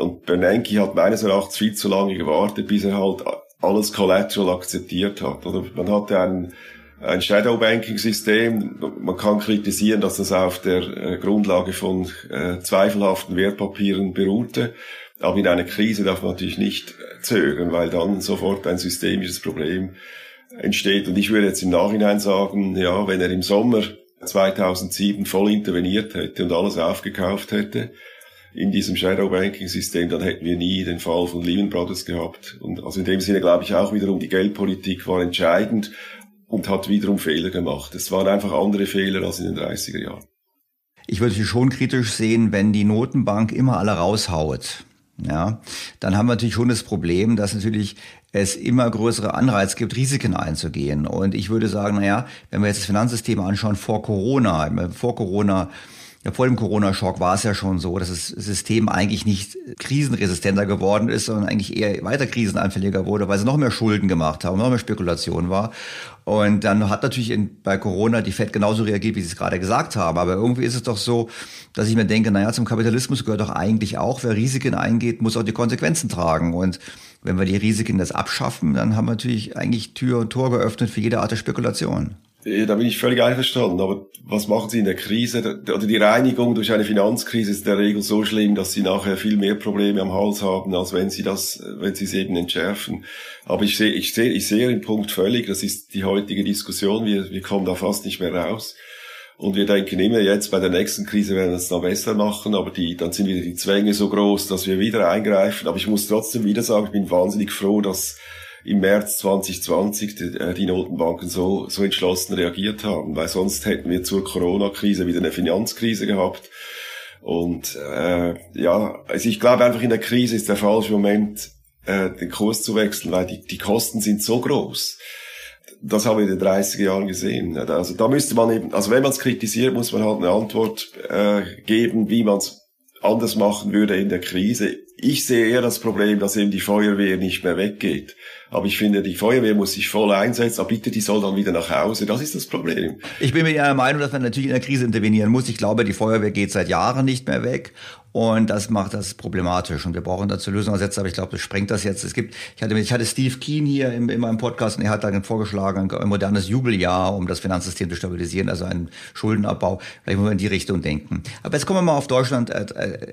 und Bernanke hat meines Erachtens viel zu lange gewartet, bis er halt alles collateral akzeptiert hat. Oder man hatte ein, ein Shadow-Banking-System, man kann kritisieren, dass das auf der äh, Grundlage von äh, zweifelhaften Wertpapieren beruhte. Aber in einer Krise darf man natürlich nicht zögern, weil dann sofort ein systemisches Problem entsteht. Und ich würde jetzt im Nachhinein sagen, ja, wenn er im Sommer zweitausendsieben voll interveniert hätte und alles aufgekauft hätte in diesem Shadow-Banking-System, dann hätten wir nie den Fall von Lehman Brothers gehabt. Und also in dem Sinne glaube ich auch wiederum, die Geldpolitik war entscheidend und hat wiederum Fehler gemacht. Es waren einfach andere Fehler als in den dreißiger Jahren. Ich würde es schon kritisch sehen, wenn die Notenbank immer alle raushaut. Ja, dann haben wir natürlich schon das Problem, dass natürlich es immer größere Anreiz gibt, Risiken einzugehen. Und ich würde sagen, naja, wenn wir jetzt das Finanzsystem anschauen vor Corona, vor Corona, ja, vor dem Corona-Schock war es ja schon so, dass das System eigentlich nicht krisenresistenter geworden ist, sondern eigentlich eher weiter krisenanfälliger wurde, weil sie noch mehr Schulden gemacht haben, noch mehr Spekulation war. Und dann hat natürlich in, bei Corona die Fed genauso reagiert, wie Sie es gerade gesagt haben. Aber irgendwie ist es doch so, dass ich mir denke, naja, zum Kapitalismus gehört doch eigentlich auch, wer Risiken eingeht, muss auch die Konsequenzen tragen. Und wenn wir die Risiken das abschaffen, dann haben wir natürlich eigentlich Tür und Tor geöffnet für jede Art der Spekulation. Da bin ich völlig einverstanden, aber was machen Sie in der Krise? Oder die Reinigung durch eine Finanzkrise ist in der Regel so schlimm, dass Sie nachher viel mehr Probleme am Hals haben, als wenn Sie das, wenn Sie es eben entschärfen. Aber ich sehe, ich sehe, ich sehe den Punkt völlig. Das ist die heutige Diskussion. Wir, wir kommen da fast nicht mehr raus. Und wir denken immer jetzt, bei der nächsten Krise werden wir es noch besser machen, aber die, dann sind wieder die Zwänge so groß, dass wir wieder eingreifen. Aber ich muss trotzdem wieder sagen, ich bin wahnsinnig froh, dass im März zwanzig zwanzig die, die Notenbanken so, so entschlossen reagiert haben, weil sonst hätten wir zur Corona-Krise wieder eine Finanzkrise gehabt. Und äh, ja, also ich glaube einfach, in der Krise ist der falsche Moment, äh, den Kurs zu wechseln, weil die, die Kosten sind so groß. Das haben wir in den dreißiger Jahren gesehen. Also da müsste man eben, also wenn man es kritisiert, muss man halt eine Antwort äh, geben, wie man es anders machen würde in der Krise. Ich sehe eher das Problem, dass eben die Feuerwehr nicht mehr weggeht. Aber ich finde, die Feuerwehr muss sich voll einsetzen, aber bitte, die soll dann wieder nach Hause. Das ist das Problem. Ich bin mir der Meinung, dass man natürlich in der Krise intervenieren muss. Ich glaube, die Feuerwehr geht seit Jahren nicht mehr weg. Und das macht das problematisch. Und wir brauchen dazu Lösungsansätze, aber ich glaube, das sprengt das jetzt. Es gibt, ich hatte, ich hatte Steve Keen hier in, in meinem Podcast und er hat dann vorgeschlagen, ein modernes Jubeljahr, um das Finanzsystem zu stabilisieren, also einen Schuldenabbau. Vielleicht muss man in die Richtung denken. Aber jetzt kommen wir mal auf Deutschland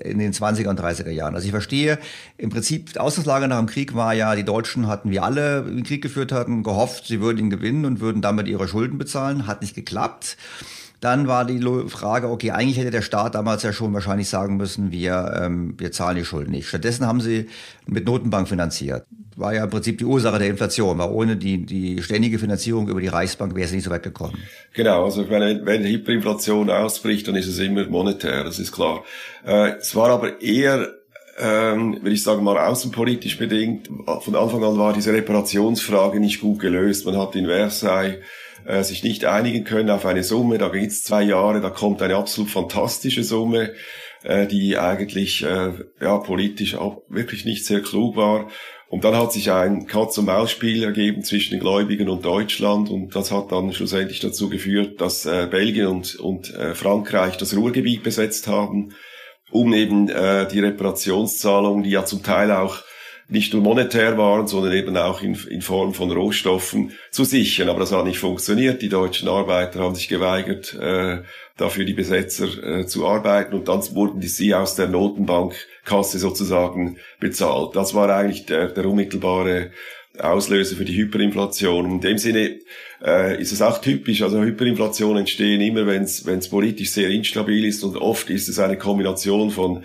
in den zwanziger und dreißiger Jahren. Also ich verstehe, im Prinzip, die Ausgangslage nach dem Krieg war ja, die Deutschen hatten, wie alle den Krieg geführt hatten, gehofft, sie würden ihn gewinnen und würden damit ihre Schulden bezahlen. Hat nicht geklappt. Dann war die Frage, okay, eigentlich hätte der Staat damals ja schon wahrscheinlich sagen müssen, wir, ähm, wir zahlen die Schulden nicht. Stattdessen haben sie mit Notenbank finanziert. War ja im Prinzip die Ursache der Inflation, weil ohne die, die ständige Finanzierung über die Reichsbank wäre es nicht so weit gekommen. Genau, also wenn, wenn Hyperinflation ausbricht, dann ist es immer monetär, das ist klar. Äh, es war aber eher, ähm, will ich sagen mal außenpolitisch bedingt, von Anfang an war diese Reparationsfrage nicht gut gelöst. Man hat in Versailles sich nicht einigen können auf eine Summe, da geht's zwei Jahre, da kommt eine absolut fantastische Summe, die eigentlich ja politisch auch wirklich nicht sehr klug war. Und dann hat sich ein Katz-und-Maus-Spiel ergeben zwischen den Gläubigen und Deutschland und das hat dann schlussendlich dazu geführt, dass Belgien und, und Frankreich das Ruhrgebiet besetzt haben, um eben die Reparationszahlung, die ja zum Teil auch nicht nur monetär waren, sondern eben auch in, in Form von Rohstoffen zu sichern. Aber das hat nicht funktioniert. Die deutschen Arbeiter haben sich geweigert, äh, dafür die Besetzer äh, zu arbeiten. Und dann wurden die sie aus der Notenbankkasse sozusagen bezahlt. Das war eigentlich der, der unmittelbare Auslöser für die Hyperinflation. In dem Sinne äh, ist es auch typisch, also Hyperinflationen entstehen immer, wenn es politisch sehr instabil ist. Und oft ist es eine Kombination von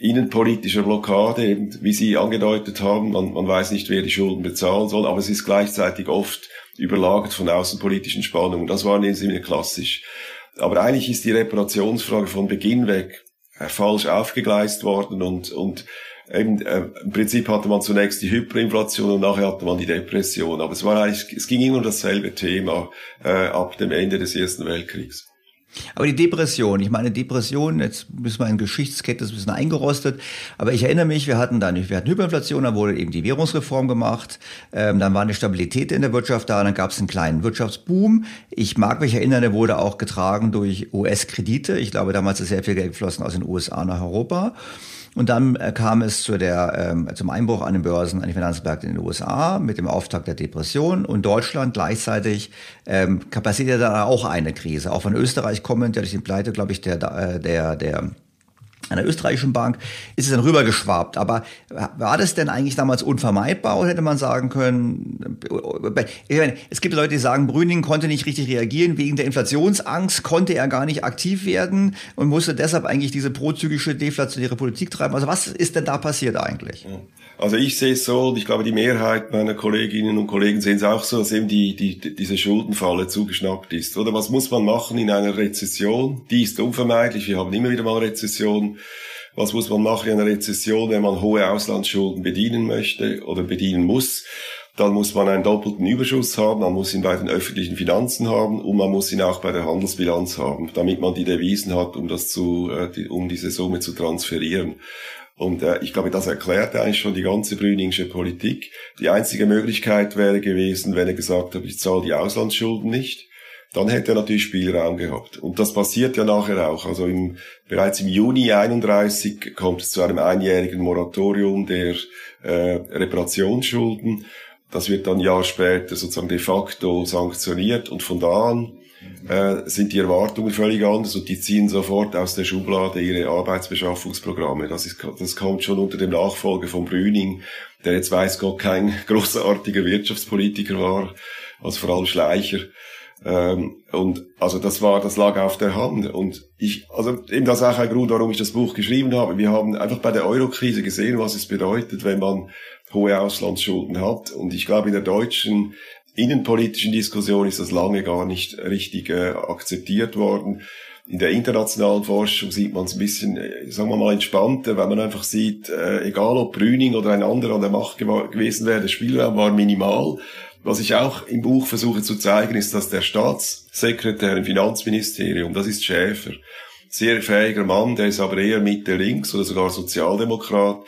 innenpolitischer Blockade, eben, wie Sie angedeutet haben. Man, man weiß nicht, wer die Schulden bezahlen soll, aber es ist gleichzeitig oft überlagert von außenpolitischen Spannungen. Das war in dem Sinne klassisch. Aber eigentlich ist die Reparationsfrage von Beginn weg falsch aufgegleist worden und, und eben, äh, im Prinzip hatte man zunächst die Hyperinflation und nachher hatte man die Depression. Aber es war eigentlich, es ging immer um dasselbe Thema äh, ab dem Ende des Ersten Weltkriegs. Aber die Depression, ich meine Depression, jetzt müssen wir in Geschichtskette, das ist ein bisschen eingerostet, aber ich erinnere mich, wir hatten dann, wir hatten Hyperinflation, dann wurde eben die Währungsreform gemacht, ähm, dann war eine Stabilität in der Wirtschaft da, dann gab es einen kleinen Wirtschaftsboom. Ich mag mich erinnern, der wurde auch getragen durch U S-Kredite. Ich glaube, damals ist sehr viel Geld geflossen aus den U S A nach Europa. Und dann kam es zu der, ähm, zum Einbruch an den Börsen, an den Finanzmärkten in den U S A mit dem Auftakt der Depression und Deutschland gleichzeitig ähm, passiert ja da auch eine Krise. Auch von Österreich kommend, ja durch die Pleite, glaube ich, der, der, der einer österreichischen Bank, ist es dann rübergeschwappt. Aber war das denn eigentlich damals unvermeidbar oder hätte man sagen können, ich meine, es gibt Leute, die sagen, Brüning konnte nicht richtig reagieren, wegen der Inflationsangst konnte er gar nicht aktiv werden und musste deshalb eigentlich diese prozyklische, deflationäre Politik treiben. Also was ist denn da passiert eigentlich? Also ich sehe es so und ich glaube, die Mehrheit meiner Kolleginnen und Kollegen sehen es auch so, dass eben die, die, diese Schuldenfalle zugeschnappt ist. Oder was muss man machen in einer Rezession? Die ist unvermeidlich, wir haben immer wieder mal Rezessionen. Was muss man machen in einer Rezession, wenn man hohe Auslandsschulden bedienen möchte oder bedienen muss? Dann muss man einen doppelten Überschuss haben, man muss ihn bei den öffentlichen Finanzen haben und man muss ihn auch bei der Handelsbilanz haben, damit man die Devisen hat, um das zu, um diese Summe zu transferieren. Und äh, ich glaube, das erklärt eigentlich schon die ganze Brüningsche Politik. Die einzige Möglichkeit wäre gewesen, wenn er gesagt hat, ich zahle die Auslandsschulden nicht. Dann hätte er natürlich Spielraum gehabt. Und das passiert ja nachher auch. Also im, bereits im Juni einunddreißig kommt es zu einem einjährigen Moratorium der äh, Reparationsschulden. Das wird dann ein Jahr später sozusagen de facto sanktioniert. Und von da an äh, sind die Erwartungen völlig anders und die ziehen sofort aus der Schublade ihre Arbeitsbeschaffungsprogramme. Das, ist, das kommt schon unter dem Nachfolger von Brüning, der jetzt weiß Gott kein großartiger Wirtschaftspolitiker war, als vor allem Schleicher. Ähm, und, also, das war, das lag auf der Hand. Und ich, also, eben das ist auch ein Grund, warum ich das Buch geschrieben habe. Wir haben einfach bei der Euro-Krise gesehen, was es bedeutet, wenn man hohe Auslandsschulden hat. Und ich glaube, in der deutschen innenpolitischen Diskussion ist das lange gar nicht richtig äh, akzeptiert worden. In der internationalen Forschung sieht man es ein bisschen, sagen wir mal, entspannter, weil man einfach sieht, äh, egal ob Brüning oder ein anderer an der Macht gew- gewesen wäre, der Spielraum war minimal. Was ich auch im Buch versuche zu zeigen, ist, dass der Staatssekretär im Finanzministerium, das ist Schäfer, sehr fähiger Mann, der ist aber eher Mitte links oder sogar Sozialdemokrat,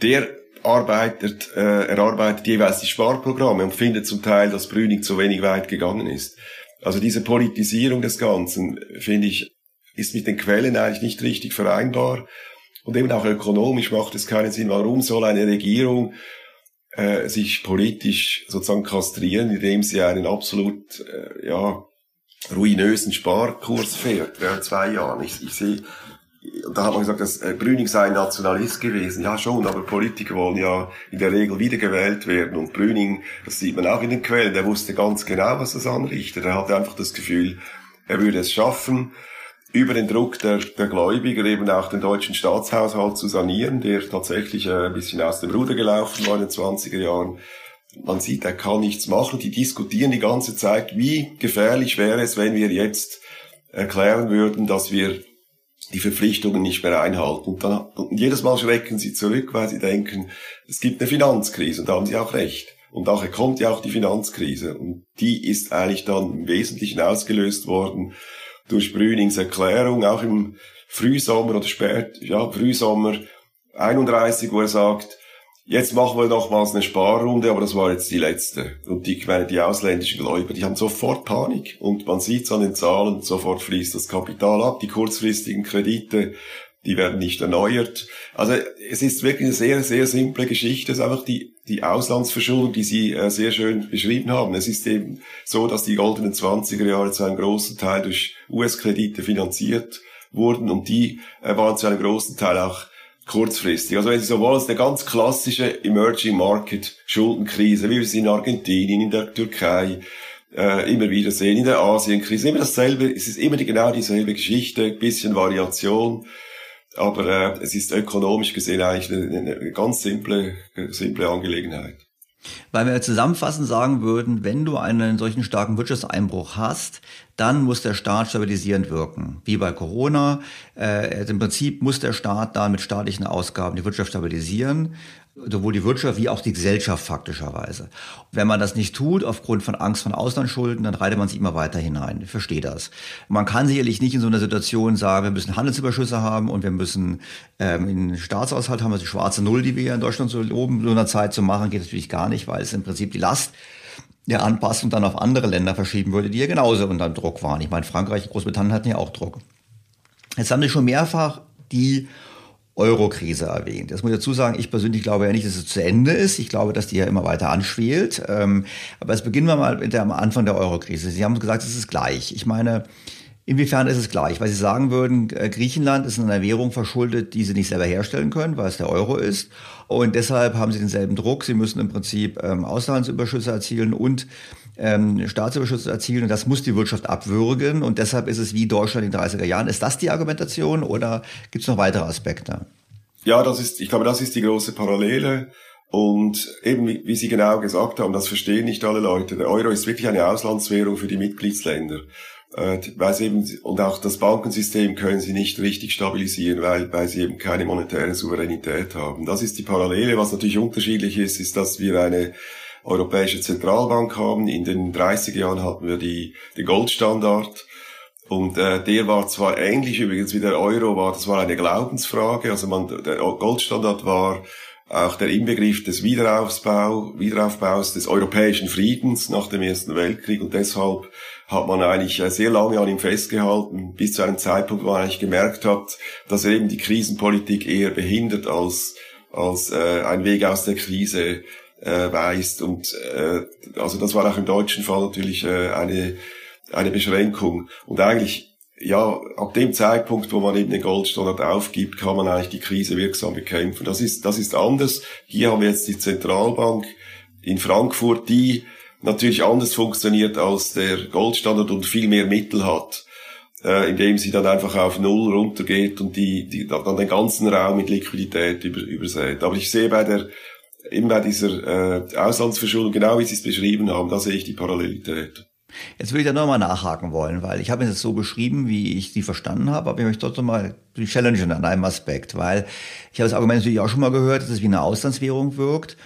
der arbeitet, äh, erarbeitet jeweils die Sparprogramme und findet zum Teil, dass Brüning zu wenig weit gegangen ist. Also diese Politisierung des Ganzen, finde ich, ist mit den Quellen eigentlich nicht richtig vereinbar. Und eben auch ökonomisch macht es keinen Sinn. Warum soll eine Regierung äh, sich politisch sozusagen kastrieren, indem sie einen absolut äh, ja ruinösen Sparkurs fährt während zwei Jahren? Ich, ich sehe, da hat man gesagt, dass äh, Brüning sei ein Nationalist gewesen. Ja schon, aber Politiker wollen ja in der Regel wiedergewählt werden. Und Brüning, das sieht man auch in den Quellen, der wusste ganz genau, was das anrichtet. Er hatte einfach das Gefühl, er würde es schaffen, über den Druck der, der Gläubiger eben auch den deutschen Staatshaushalt zu sanieren, der tatsächlich ein bisschen aus dem Ruder gelaufen war in den zwanziger Jahren. Man sieht, er kann nichts machen. Die diskutieren die ganze Zeit, wie gefährlich wäre es, wenn wir jetzt erklären würden, dass wir die Verpflichtungen nicht mehr einhalten. Und, dann, und jedes Mal schrecken sie zurück, weil sie denken, es gibt eine Finanzkrise, und da haben sie auch recht. Und daher kommt ja auch die Finanzkrise. Und die ist eigentlich dann im Wesentlichen ausgelöst worden durch Brünings Erklärung, auch im Frühsommer oder spät, ja, Frühsommer einunddreißig, wo er sagt, jetzt machen wir nochmals eine Sparrunde, aber das war jetzt die letzte. Und die, ich meine, die ausländischen Gläubiger, die haben sofort Panik. Und man sieht es an den Zahlen, sofort fließt das Kapital ab, die kurzfristigen Kredite, die werden nicht erneuert. Also es ist wirklich eine sehr, sehr simple Geschichte. Es ist einfach die, die Auslandsverschuldung, die Sie äh, sehr schön beschrieben haben. Es ist eben so, dass die goldenen zwanziger Jahre zu einem grossen Teil durch U S-Kredite finanziert wurden, und die äh, waren zu einem grossen Teil auch kurzfristig. Also wenn Sie so wollen, es ist eine ganz klassische Emerging-Market-Schuldenkrise, wie wir sie in Argentinien, in der Türkei äh, immer wieder sehen, in der Asienkrise. Immer dasselbe, es ist immer die, genau dieselbe Geschichte, ein bisschen Variation. Aber äh, es ist ökonomisch gesehen eigentlich eine, eine ganz simple, simple Angelegenheit. Weil wir zusammenfassend sagen würden, wenn du einen solchen starken Wirtschaftseinbruch hast, dann muss der Staat stabilisierend wirken. Wie bei Corona. Äh, im Prinzip muss der Staat dann mit staatlichen Ausgaben die Wirtschaft stabilisieren. Sowohl die Wirtschaft wie auch die Gesellschaft faktischerweise. Und wenn man das nicht tut, aufgrund von Angst von Auslandsschulden, dann reitet man sich immer weiter hinein. Ich verstehe das. Man kann sicherlich nicht in so einer Situation sagen, wir müssen Handelsüberschüsse haben und wir müssen ähm, einen Staatshaushalt haben, also die schwarze Null, die wir hier in Deutschland so loben, so einer Zeit zu machen, geht natürlich gar nicht, weil es im Prinzip die Last der Anpassung dann auf andere Länder verschieben würde, die ja genauso unter Druck waren. Ich meine, Frankreich und Großbritannien hatten ja auch Druck. Jetzt haben wir schon mehrfach die Euro-Krise erwähnt. Das muss ich dazu sagen, ich persönlich glaube ja nicht, dass es zu Ende ist. Ich glaube, dass die ja immer weiter anschwelt. Aber jetzt beginnen wir mal mit der, am Anfang der Euro-Krise. Sie haben gesagt, es ist gleich. Ich meine, inwiefern ist es gleich? Weil Sie sagen würden, Griechenland ist in einer Währung verschuldet, die Sie nicht selber herstellen können, weil es der Euro ist. Und deshalb haben Sie denselben Druck. Sie müssen im Prinzip Auslandsüberschüsse erzielen und Ähm, Staatsüberschüsse erzielen, und das muss die Wirtschaft abwürgen, und deshalb ist es wie Deutschland in den dreißiger Jahren. Ist das die Argumentation oder gibt es noch weitere Aspekte? Ja, das ist, ich glaube, das ist die große Parallele, und eben wie, wie Sie genau gesagt haben, das verstehen nicht alle Leute. Der Euro ist wirklich eine Auslandswährung für die Mitgliedsländer. Äh, weil sie eben, und auch das Bankensystem können sie nicht richtig stabilisieren, weil, weil sie eben keine monetäre Souveränität haben. Das ist die Parallele. Was natürlich unterschiedlich ist, ist, dass wir eine Europäische Zentralbank haben. In den dreißiger Jahren hatten wir die, den Goldstandard. Und, äh, der war zwar ähnlich übrigens wie der Euro war, das war eine Glaubensfrage. Also man, der Goldstandard war auch der Inbegriff des Wiederaufbau, Wiederaufbaus des europäischen Friedens nach dem Ersten Weltkrieg. Und deshalb hat man eigentlich sehr lange an ihm festgehalten, bis zu einem Zeitpunkt, wo man eigentlich gemerkt hat, dass er eben die Krisenpolitik eher behindert als, als, äh, ein Weg aus der Krise Äh, weist. Und äh, also das war auch im deutschen Fall natürlich äh, eine eine Beschränkung. Und eigentlich, ja, ab dem Zeitpunkt, wo man eben den Goldstandard aufgibt, kann man eigentlich die Krise wirksam bekämpfen. Das ist das ist anders. Hier haben wir jetzt die Zentralbank in Frankfurt, die natürlich anders funktioniert als der Goldstandard und viel mehr Mittel hat, äh, indem sie dann einfach auf Null runtergeht und die, die dann den ganzen Raum mit Liquidität über, übersät. Aber ich sehe bei der Eben bei dieser äh, Auslandsverschuldung, genau wie Sie es beschrieben haben, da sehe ich die Parallelität. Jetzt würde ich da nochmal nachhaken wollen, weil ich habe es jetzt so beschrieben, wie ich Sie verstanden habe, aber ich möchte trotzdem mal die Challenge an einem Aspekt, weil ich habe das Argument natürlich auch schon mal gehört, dass es wie eine Auslandswährung wirkt.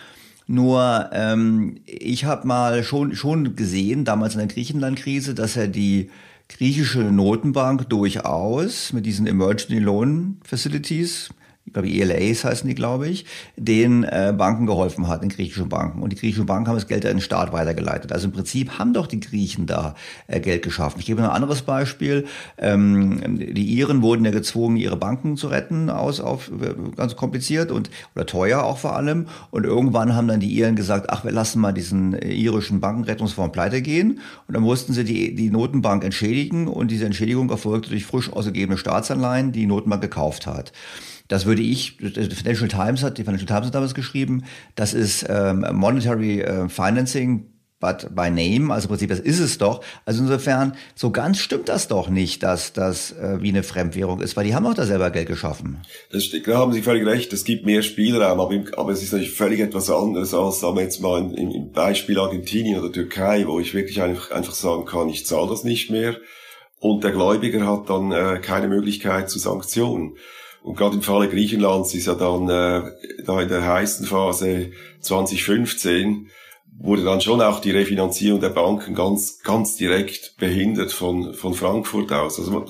Nur ähm, ich habe mal schon, schon gesehen, damals in der Griechenland-Krise, dass er die griechische Notenbank durchaus mit diesen Emergency Loan Facilities, ich glaube E L As heißen die, glaube ich, den äh, Banken geholfen hat, den griechischen Banken. Und die griechischen Banken haben das Geld an den Staat weitergeleitet. Also im Prinzip haben doch die Griechen da äh, Geld geschaffen. Ich gebe noch ein anderes Beispiel. Ähm, die Iren wurden ja gezwungen, ihre Banken zu retten, aus auf ganz kompliziert und oder teuer auch vor allem. Und irgendwann haben dann die Iren gesagt, ach, wir lassen mal diesen irischen Bankenrettungsfonds pleite gehen. Und dann mussten sie die, die Notenbank entschädigen. Und diese Entschädigung erfolgte durch frisch ausgegebene Staatsanleihen, die die Notenbank gekauft hat. Das würde ich, die Financial Times hat, die Financial Times hat damals geschrieben, das ist ähm, Monetary äh, Financing but by name, also im Prinzip, das ist es doch. Also insofern, so ganz stimmt das doch nicht, dass das äh, wie eine Fremdwährung ist, weil die haben doch da selber Geld geschaffen. Das stimmt, da haben Sie völlig recht, es gibt mehr Spielraum, aber, im, aber es ist natürlich völlig etwas anderes als, sagen wir jetzt mal, im, im Beispiel Argentinien oder Türkei, wo ich wirklich einfach, einfach sagen kann, ich zahle das nicht mehr und der Gläubiger hat dann äh, keine Möglichkeit zu Sanktionen. Und gerade im Falle Griechenlands ist ja dann äh, da in der heißen Phase zwanzig fünfzehn wurde dann schon auch die Refinanzierung der Banken ganz ganz direkt behindert von von Frankfurt aus. Also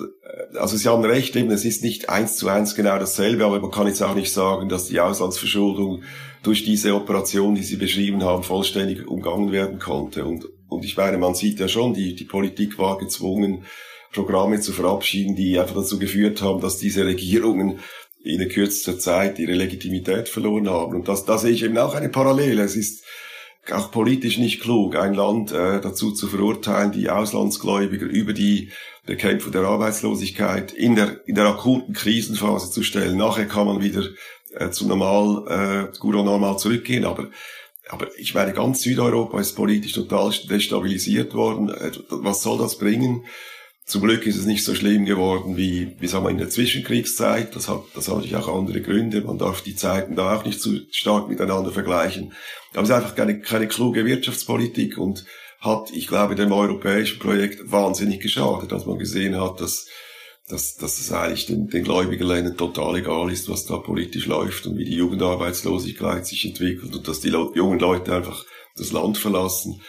also Sie haben recht, eben, es ist nicht eins zu eins genau dasselbe, aber man kann jetzt auch nicht sagen, dass die Auslandsverschuldung durch diese Operation, die Sie beschrieben haben, vollständig umgangen werden konnte. Und und ich meine, man sieht ja schon, die die Politik war gezwungen, Programme zu verabschieden, die einfach dazu geführt haben, dass diese Regierungen in kürzester Zeit ihre Legitimität verloren haben. Und das, da sehe ich eben auch eine Parallele. Es ist auch politisch nicht klug, ein Land äh, dazu zu verurteilen, die Auslandsgläubiger über die Bekämpfung der Arbeitslosigkeit in der, in der akuten Krisenphase zu stellen. Nachher kann man wieder äh, zu normal, äh, gut und normal zurückgehen, aber Aber ich meine, ganz Südeuropa ist politisch total destabilisiert worden. Äh, was soll das bringen? Zum Glück ist es nicht so schlimm geworden wie, wie sagen wir, in der Zwischenkriegszeit. Das hat, das hat natürlich auch andere Gründe. Man darf die Zeiten da auch nicht zu stark miteinander vergleichen. Aber es ist einfach keine, keine kluge Wirtschaftspolitik und hat, ich glaube, dem europäischen Projekt wahnsinnig geschadet, dass man gesehen hat, dass, dass, dass es eigentlich den, den Gläubigerländern total egal ist, was da politisch läuft und wie die Jugendarbeitslosigkeit sich entwickelt und dass die Le- jungen Leute einfach das Land verlassen.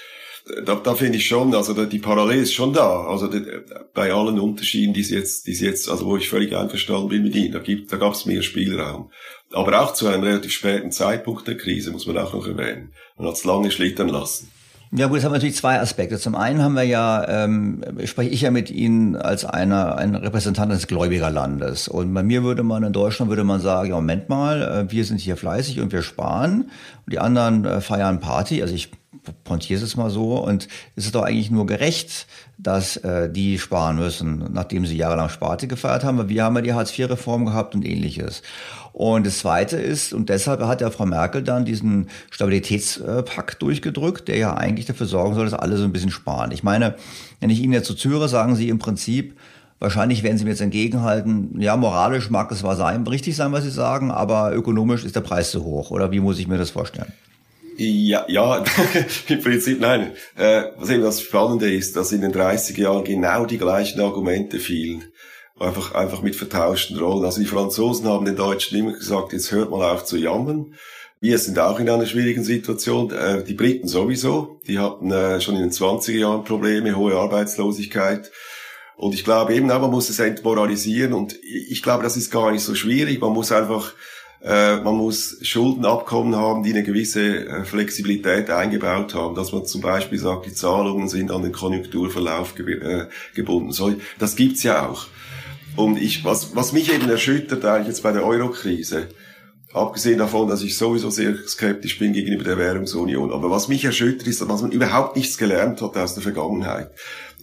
Da, da finde ich schon, also die Parallele ist schon da, also die, bei allen Unterschieden, die es jetzt, die es jetzt, also wo ich völlig einverstanden bin mit Ihnen, da gibt, da gab es mehr Spielraum. Aber auch zu einem relativ späten Zeitpunkt der Krise, muss man auch noch erwähnen. Man hat es lange schlittern lassen. Ja gut, jetzt haben wir natürlich zwei Aspekte. Zum einen haben wir ja, ähm, spreche ich ja mit Ihnen als einer, ein Repräsentant des Gläubigerlandes. Und bei mir würde man in Deutschland würde man sagen, ja Moment mal, wir sind hier fleißig und wir sparen und die anderen äh, feiern Party. Also ich pointiere es mal so und es ist doch eigentlich nur gerecht, dass äh, die sparen müssen, nachdem sie jahrelang Sparte gefeiert haben, weil wir haben ja die Hartz-vier-Reform gehabt und ähnliches. Und das Zweite ist, und deshalb hat ja Frau Merkel dann diesen Stabilitätspakt durchgedrückt, der ja eigentlich dafür sorgen soll, dass alle so ein bisschen sparen. Ich meine, wenn ich Ihnen jetzt so zürre, sagen Sie im Prinzip, wahrscheinlich werden Sie mir jetzt entgegenhalten, ja, moralisch mag es zwar sein, richtig sein, was Sie sagen, aber ökonomisch ist der Preis zu hoch. Oder wie muss ich mir das vorstellen? Ja, ja, im Prinzip nein. Äh, was eben das Spannende ist, dass in den dreißiger Jahren genau die gleichen Argumente fielen. Einfach, einfach mit vertauschten Rollen. Also die Franzosen haben den Deutschen immer gesagt, jetzt hört mal auf zu jammern. Wir sind auch in einer schwierigen Situation. Äh, die Briten sowieso. Die hatten äh, schon in den zwanziger Jahren Probleme, hohe Arbeitslosigkeit. Und ich glaube eben, man muss es entmoralisieren. Und ich glaube, das ist gar nicht so schwierig. Man muss einfach Man muss Schuldenabkommen haben, die eine gewisse Flexibilität eingebaut haben, dass man zum Beispiel sagt, die Zahlungen sind an den Konjunkturverlauf gebunden. Das gibt's ja auch. Und ich, was, was mich eben erschüttert eigentlich jetzt bei der Euro-Krise, abgesehen davon, dass ich sowieso sehr skeptisch bin gegenüber der Währungsunion, aber was mich erschüttert ist, dass man überhaupt nichts gelernt hat aus der Vergangenheit.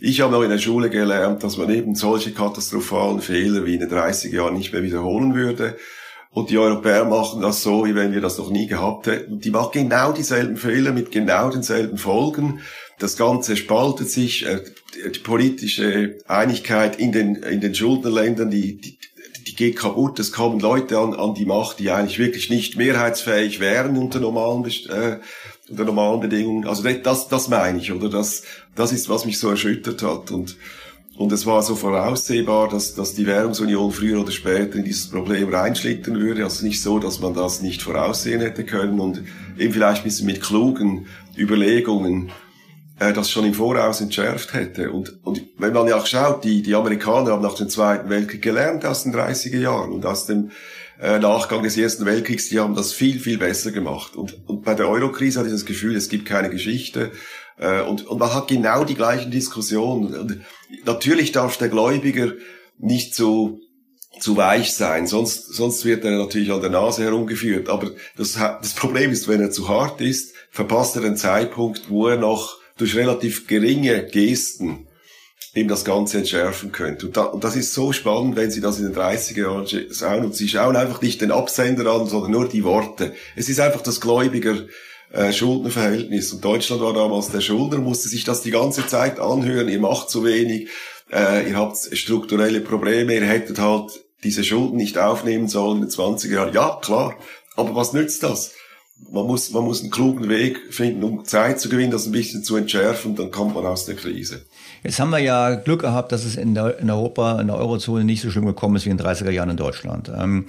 Ich habe noch in der Schule gelernt, dass man eben solche katastrophalen Fehler wie in den dreißiger Jahren nicht mehr wiederholen würde. Und die Europäer machen das so, wie wenn wir das noch nie gehabt hätten. Die machen genau dieselben Fehler mit genau denselben Folgen. Das Ganze spaltet sich. Die politische Einigkeit in den, in den Schuldnerländern, die, die, die geht kaputt. Es kommen Leute an, an die Macht, die eigentlich wirklich nicht mehrheitsfähig wären unter normalen, äh, unter normalen Bedingungen. Also das, das meine ich, oder? Das, das ist, was mich so erschüttert hat. Und, Und es war so voraussehbar, dass, dass die Währungsunion früher oder später in dieses Problem reinschlittern würde. Also nicht so, dass man das nicht voraussehen hätte können und eben vielleicht ein bisschen mit klugen Überlegungen das schon im Voraus entschärft hätte. Und, und wenn man ja auch schaut, die, die Amerikaner haben nach dem Zweiten Weltkrieg gelernt aus den dreißiger Jahren und aus dem äh, Nachgang des Ersten Weltkriegs, die haben das viel, viel besser gemacht. Und, und bei der Euro-Krise hatte ich das Gefühl, es gibt keine Geschichte. Äh, und, und man hat genau die gleichen Diskussionen. Und natürlich darf der Gläubiger nicht so zu weich sein, sonst, sonst wird er natürlich an der Nase herumgeführt. Aber das, das Problem ist, wenn er zu hart ist, verpasst er den Zeitpunkt, wo er noch durch relativ geringe Gesten eben das Ganze entschärfen könnte. Und, da, und das ist so spannend, wenn Sie das in den dreißiger Jahren schauen. Und Sie schauen einfach nicht den Absender an, sondern nur die Worte. Es ist einfach das gläubiger äh, Schuldnerverhältnis. Und Deutschland war damals der Schuldner, musste sich das die ganze Zeit anhören. Ihr macht zu wenig, äh, ihr habt strukturelle Probleme, ihr hättet halt diese Schulden nicht aufnehmen sollen in den zwanziger Jahren. Ja, klar, aber was nützt das? Man muss, man muss einen klugen Weg finden, um Zeit zu gewinnen, das ein bisschen zu entschärfen, dann kommt man aus der Krise. Jetzt haben wir ja Glück gehabt, dass es in, der, in Europa, in der Eurozone nicht so schlimm gekommen ist wie in den dreißiger Jahren in Deutschland. Ähm,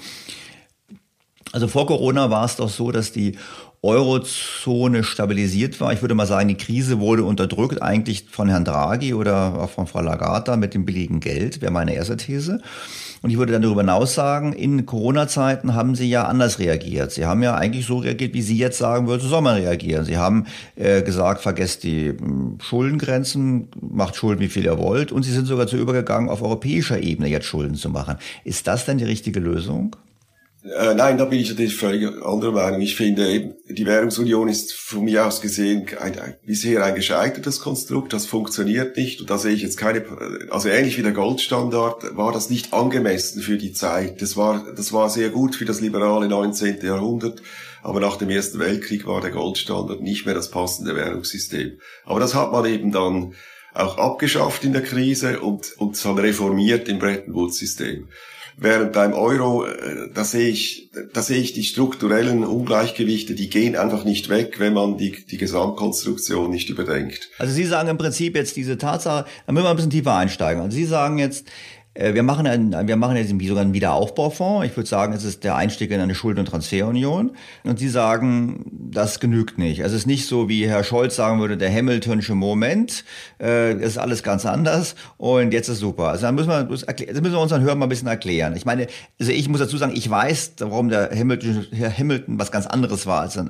also vor Corona war es doch so, dass die Eurozone stabilisiert war. Ich würde mal sagen, die Krise wurde unterdrückt eigentlich von Herrn Draghi oder auch von Frau Lagarde mit dem billigen Geld, wäre meine erste These. Und ich würde dann darüber hinaus sagen, in Corona-Zeiten haben Sie ja anders reagiert. Sie haben ja eigentlich so reagiert, wie Sie jetzt sagen würden, soll man reagieren. Sie haben äh, gesagt, vergesst die Schuldengrenzen, macht Schulden, wie viel ihr wollt. Und Sie sind sogar zu übergegangen, auf europäischer Ebene jetzt Schulden zu machen. Ist das denn die richtige Lösung? Äh, nein, da bin ich natürlich völlig anderer Meinung. Ich finde eben, die Währungsunion ist von mir aus gesehen ein, ein, bisher ein gescheitertes Konstrukt. Das funktioniert nicht. Und da sehe ich jetzt keine, also ähnlich wie der Goldstandard war das nicht angemessen für die Zeit. Das war, das war sehr gut für das liberale neunzehnten Jahrhundert. Aber nach dem Ersten Weltkrieg war der Goldstandard nicht mehr das passende Währungssystem. Aber das hat man eben dann auch abgeschafft in der Krise und, und dann reformiert im Bretton Woods System. Während beim Euro, da sehe ich, da sehe ich die strukturellen Ungleichgewichte, die gehen einfach nicht weg, wenn man die, die Gesamtkonstruktion nicht überdenkt. Also Sie sagen im Prinzip jetzt diese Tatsache, da müssen wir ein bisschen tiefer einsteigen. Also Sie sagen jetzt, wir machen einen, wir machen jetzt sogar einen Wiederaufbaufonds. Ich würde sagen, es ist der Einstieg in eine Schulden- und Transferunion. Und Sie sagen, das genügt nicht. Es ist nicht so, wie Herr Scholz sagen würde, der Hamiltonsche Moment. Es ist alles ganz anders. Und jetzt ist super. Also dann müssen wir, das müssen wir unseren Hörern mal ein bisschen erklären. Ich meine, also ich muss dazu sagen, ich weiß, warum der Hamilton, Herr Hamilton was ganz anderes war. Also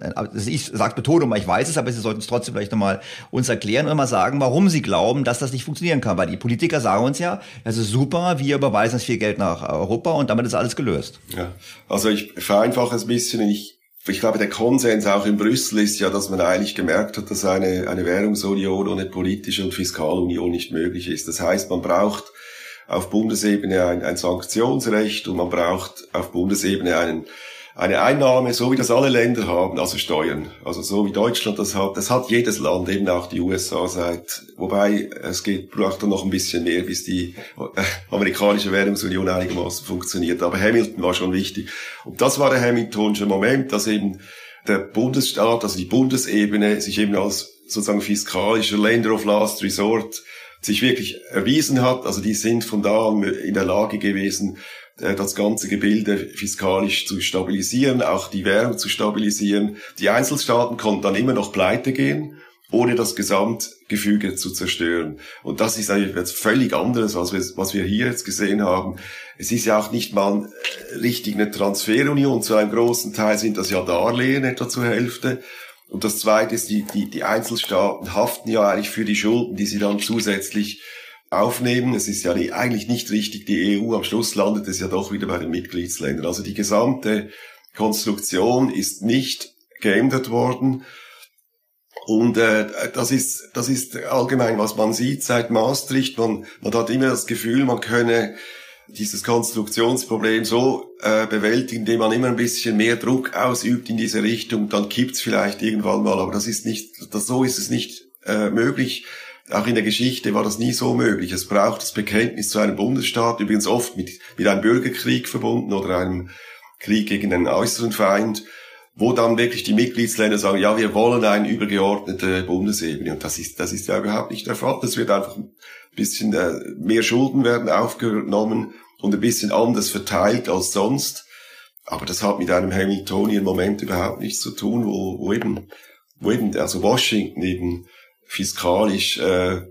ich sage Betonung, ich weiß es, aber Sie sollten es trotzdem vielleicht nochmal uns erklären und mal sagen, warum Sie glauben, dass das nicht funktionieren kann. Weil die Politiker sagen uns ja, das ist super, wir überweisen das viel Geld nach Europa und damit ist alles gelöst. Ja, also ich vereinfache es ein bisschen. Ich, ich glaube, der Konsens auch in Brüssel ist ja, dass man eigentlich gemerkt hat, dass eine, eine Währungsunion ohne politische und Fiskalunion nicht möglich ist. Das heißt, man braucht auf Bundesebene ein, ein Sanktionsrecht und man braucht auf Bundesebene einen, eine Einnahme, so wie das alle Länder haben, also Steuern. Also so wie Deutschland das hat. Das hat jedes Land, eben auch die U S A seit. Wobei, es geht, braucht dann noch ein bisschen mehr, bis die amerikanische Währungsunion einigermaßen funktioniert. Aber Hamilton war schon wichtig. Und das war der Hamiltonsche Moment, dass eben der Bundesstaat, also die Bundesebene, sich eben als sozusagen fiskalischer Länder of Last Resort sich wirklich erwiesen hat. Also die sind von da an in der Lage gewesen, das ganze Gebilde fiskalisch zu stabilisieren, auch die Währung zu stabilisieren. Die Einzelstaaten konnten dann immer noch pleite gehen, ohne das Gesamtgefüge zu zerstören. Und das ist eigentlich jetzt völlig anderes, als wir, was wir hier jetzt gesehen haben. Es ist ja auch nicht mal richtig eine Transferunion. Zu einem großen Teil sind das ja Darlehen, etwa zur Hälfte. Und das Zweite ist, die, die, die Einzelstaaten haften ja eigentlich für die Schulden, die sie dann zusätzlich aufnehmen. Es ist ja die, eigentlich nicht richtig, die E U, am Schluss landet es ja doch wieder bei den Mitgliedsländern. Also die gesamte Konstruktion ist nicht geändert worden. Und äh, das ist das ist allgemein, was man sieht seit Maastricht. Man, man hat immer das Gefühl, man könne dieses Konstruktionsproblem so äh, bewältigen, indem man immer ein bisschen mehr Druck ausübt in diese Richtung. Dann kippt's vielleicht irgendwann mal, aber das ist nicht, das, so ist es nicht äh, möglich. Auch in der Geschichte war das nie so möglich. Es braucht das Bekenntnis zu einem Bundesstaat, übrigens oft mit, mit einem Bürgerkrieg verbunden oder einem Krieg gegen einen äußeren Feind, wo dann wirklich die Mitgliedsländer sagen, ja, wir wollen eine übergeordnete Bundesebene. Und das ist, das ist ja überhaupt nicht der Fall. Das wird einfach ein bisschen mehr Schulden werden aufgenommen und ein bisschen anders verteilt als sonst. Aber das hat mit einem Hamiltonian Moment überhaupt nichts zu tun, wo, wo eben, wo eben, also Washington eben, fiskalisch äh,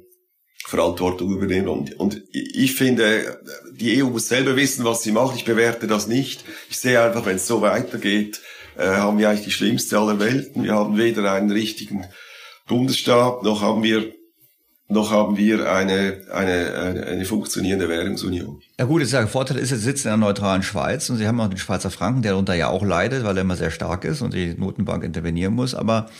Verantwortung übernehmen. Und, und ich finde, die E U muss selber wissen, was sie macht. Ich bewerte das nicht. Ich sehe einfach, wenn es so weitergeht, äh, haben wir eigentlich die schlimmste aller Welten. Wir haben weder einen richtigen Bundesstaat, noch haben wir noch haben wir eine, eine, eine, eine funktionierende Währungsunion. Ja gut, der Vorteil ist, Sie sitzen in einer neutralen Schweiz und Sie haben auch den Schweizer Franken, der darunter ja auch leidet, weil er immer sehr stark ist und die Notenbank intervenieren muss. Aber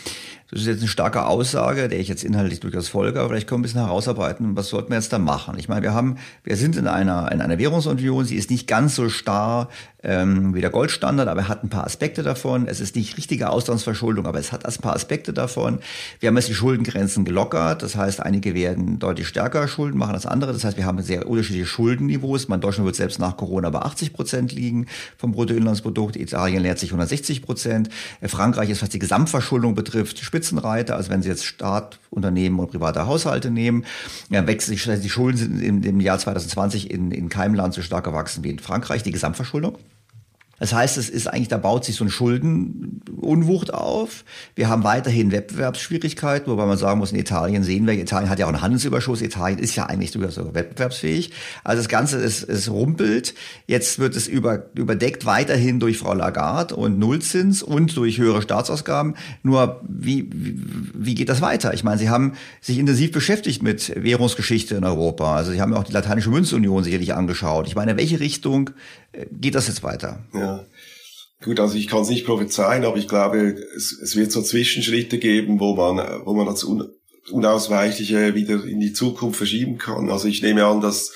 das ist jetzt eine starke Aussage, der ich jetzt inhaltlich durchaus folge, aber vielleicht können wir ein bisschen herausarbeiten, was sollten wir jetzt da machen? Ich meine, wir haben, wir sind in einer, in einer Währungsunion, sie ist nicht ganz so starr ähm, wie der Goldstandard, aber hat ein paar Aspekte davon. Es ist nicht richtige Auslandsverschuldung, aber es hat ein paar Aspekte davon. Wir haben jetzt die Schuldengrenzen gelockert, das heißt, einige werden deutlich stärker Schulden machen als andere. Das heißt, wir haben sehr unterschiedliche Schuldenniveaus. Man, Deutschland wird selbst nach Corona bei achtzig Prozent liegen vom Bruttoinlandsprodukt, Italien nähert sich hundertsechzig Prozent, Frankreich ist, was die Gesamtverschuldung betrifft, Spitzenreiter, also wenn Sie jetzt Staat, Unternehmen und private Haushalte nehmen, ja, wächst die Schulden sind im, im Jahr zwanzig zwanzig in, in keinem Land so stark gewachsen wie in Frankreich, die Gesamtverschuldung. Das heißt, es ist eigentlich, da baut sich so ein Schuldenunwucht auf. Wir haben weiterhin Wettbewerbsschwierigkeiten, wobei man sagen muss, in Italien sehen wir, Italien hat ja auch einen Handelsüberschuss. Italien ist ja eigentlich sogar so wettbewerbsfähig. Also das Ganze ist, es rumpelt. Jetzt wird es über, überdeckt weiterhin durch Frau Lagarde und Nullzins und durch höhere Staatsausgaben. Nur wie, wie, wie geht das weiter? Ich meine, Sie haben sich intensiv beschäftigt mit Währungsgeschichte in Europa. Also Sie haben ja auch die lateinische Münzunion sicherlich angeschaut. Ich meine, in welche Richtung geht das jetzt weiter? Ja. Gut, also ich kann es nicht prophezeien, aber ich glaube, es, es wird so Zwischenschritte geben, wo man, wo man das Un- Unausweichliche wieder in die Zukunft verschieben kann. Also ich nehme an, dass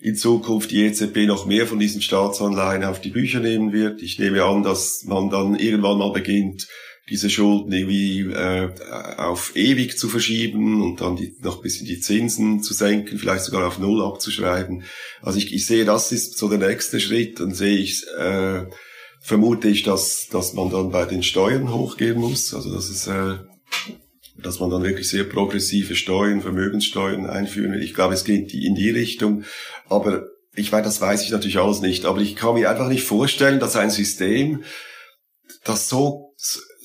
in Zukunft die E Z B noch mehr von diesen Staatsanleihen auf die Bücher nehmen wird. Ich nehme an, dass man dann irgendwann mal beginnt, diese Schulden irgendwie äh, auf ewig zu verschieben und dann die, noch ein bisschen die Zinsen zu senken, vielleicht sogar auf Null abzuschreiben. Also ich, ich sehe, das ist so der nächste Schritt. Dann sehe ich, äh, vermute ich, dass dass man dann bei den Steuern hochgehen muss. Also das ist, äh, dass man dann wirklich sehr progressive Steuern, Vermögenssteuern einführen will. Ich glaube, es geht in die Richtung. Aber ich meine, das weiß ich natürlich alles nicht. Aber ich kann mir einfach nicht vorstellen, dass ein System, das so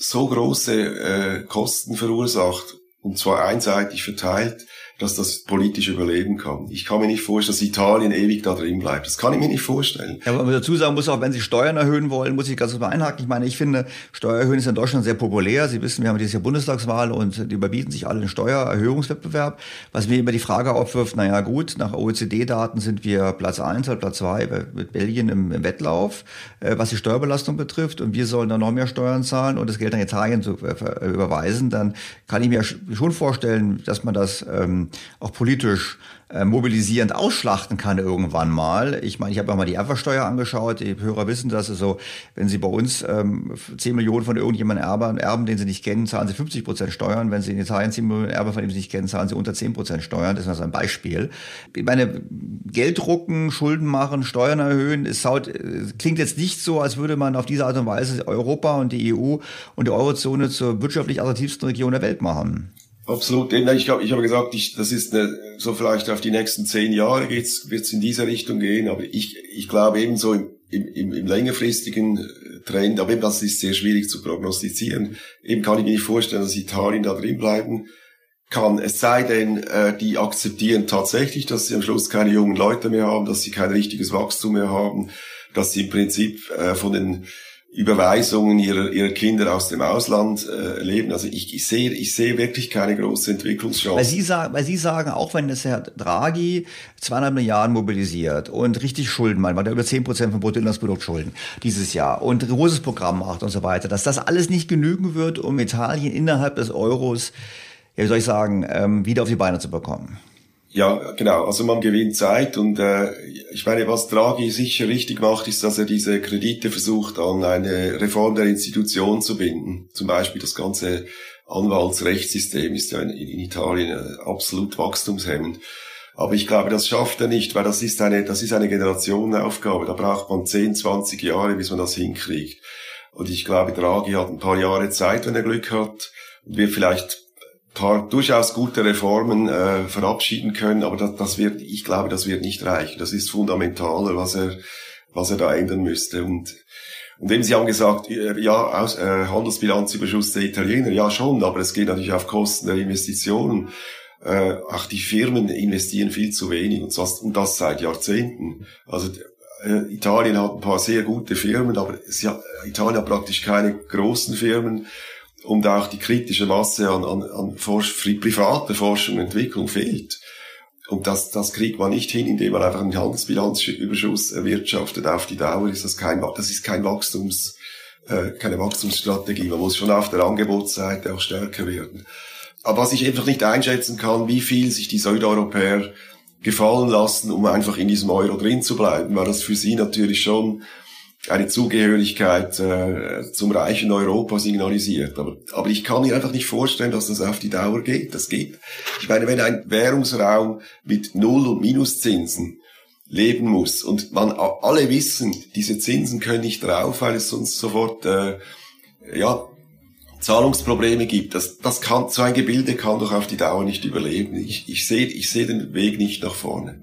so große äh, Kosten verursacht, und zwar einseitig verteilt, dass das politisch überleben kann. Ich kann mir nicht vorstellen, dass Italien ewig da drin bleibt. Das kann ich mir nicht vorstellen. Ja, aber man dazu sagen muss, auch wenn Sie Steuern erhöhen wollen, muss ich ganz kurz mal einhaken. Ich meine, ich finde, Steuererhöhen ist in Deutschland sehr populär. Sie wissen, wir haben dieses Jahr Bundestagswahl und die überbieten sich alle in Steuererhöhungswettbewerb. Was mir immer die Frage aufwirft, naja gut, nach O E C D-Daten sind wir Platz eins oder Platz zwei mit Belgien im, im Wettlauf, äh, was die Steuerbelastung betrifft, und wir sollen dann noch mehr Steuern zahlen und das Geld an Italien zu äh, überweisen. Dann kann ich mir schon vorstellen, dass man das ähm, auch politisch äh, mobilisierend ausschlachten kann irgendwann mal. Ich meine, ich habe auch mal die Erbschaftssteuer angeschaut. Die Hörer wissen das. Also, wenn Sie bei uns ähm, zehn Millionen von irgendjemandem erben, erben, den Sie nicht kennen, zahlen Sie fünfzig Prozent Steuern. Wenn Sie in Italien zehn Millionen erben, von dem Sie nicht kennen, zahlen Sie unter zehn Prozent Steuern. Das ist also ein Beispiel. Ich meine, Geld drucken, Schulden machen, Steuern erhöhen, es haut, es klingt jetzt nicht so, als würde man auf diese Art und Weise Europa und die E U und die Eurozone zur wirtschaftlich attraktivsten Region der Welt machen. Absolut. Ich glaube, ich habe gesagt, ich, das ist eine, so vielleicht auf die nächsten zehn Jahre geht's, wird's in diese Richtung gehen. Aber ich, ich glaube ebenso im, im, im längerfristigen Trend. Aber eben das ist sehr schwierig zu prognostizieren. Eben kann ich mir nicht vorstellen, dass Italien da drin bleiben kann. Es sei denn, äh, die akzeptieren tatsächlich, dass sie am Schluss keine jungen Leute mehr haben, dass sie kein richtiges Wachstum mehr haben, dass sie im Prinzip äh, von den Überweisungen ihrer, ihrer Kinder aus dem Ausland äh, leben. Also ich, ich sehe ich sehe wirklich keine große Entwicklungschance. Weil Sie sagen, weil Sie sagen, auch wenn das Herr Draghi zweieinhalb Milliarden mobilisiert und richtig Schulden macht, weil er über zehn Prozent vom Bruttoinlandsprodukt Schulden dieses Jahr und ein großes Programm macht und so weiter, dass das alles nicht genügen wird, um Italien innerhalb des Euros, ja, wie soll ich sagen, ähm, wieder auf die Beine zu bekommen. Ja, genau. Also man gewinnt Zeit und äh, ich meine, was Draghi sicher richtig macht, ist, dass er diese Kredite versucht, an eine Reform der Institution zu binden. Zum Beispiel das ganze Anwaltsrechtssystem ist ja in, in Italien absolut wachstumshemmend. Aber ich glaube, das schafft er nicht, weil das ist eine, das ist eine Generationenaufgabe. Da braucht man zehn, zwanzig Jahre, bis man das hinkriegt. Und ich glaube, Draghi hat ein paar Jahre Zeit, wenn er Glück hat, und wird vielleicht paar durchaus gute Reformen äh, verabschieden können, aber das, das wird, ich glaube, das wird nicht reichen. Das ist fundamentaler, was er, was er da ändern müsste. Und Und eben, Sie haben gesagt, ja, aus, äh, Handelsbilanzüberschuss der Italiener, ja schon, aber es geht natürlich auf Kosten der Investitionen. Äh, auch die Firmen investieren viel zu wenig, und das, und das seit Jahrzehnten. Also äh, Italien hat ein paar sehr gute Firmen, aber sie hat, Italien hat praktisch keine großen Firmen. Und auch die kritische Masse an, an, an Forsch- privater Forschung und Entwicklung fehlt. Und das, das kriegt man nicht hin, indem man einfach einen Handelsbilanzüberschuss erwirtschaftet. Auf die Dauer ist das kein, das ist kein Wachstums, äh, keine Wachstumsstrategie. Man muss schon auf der Angebotsseite auch stärker werden. Aber was ich einfach nicht einschätzen kann, wie viel sich die Südeuropäer gefallen lassen, um einfach in diesem Euro drin zu bleiben, weil das für sie natürlich schon eine Zugehörigkeit äh, zum reichen Europa signalisiert. Aber, aber ich kann mir einfach nicht vorstellen, dass das auf die Dauer geht. Das geht. Ich meine, wenn ein Währungsraum mit Null- und Minuszinsen leben muss und man alle wissen, diese Zinsen können nicht drauf, weil es sonst sofort äh, ja Zahlungsprobleme gibt. Das, das kann, so ein Gebilde kann doch auf die Dauer nicht überleben. Ich, ich sehe, ich sehe den Weg nicht nach vorne.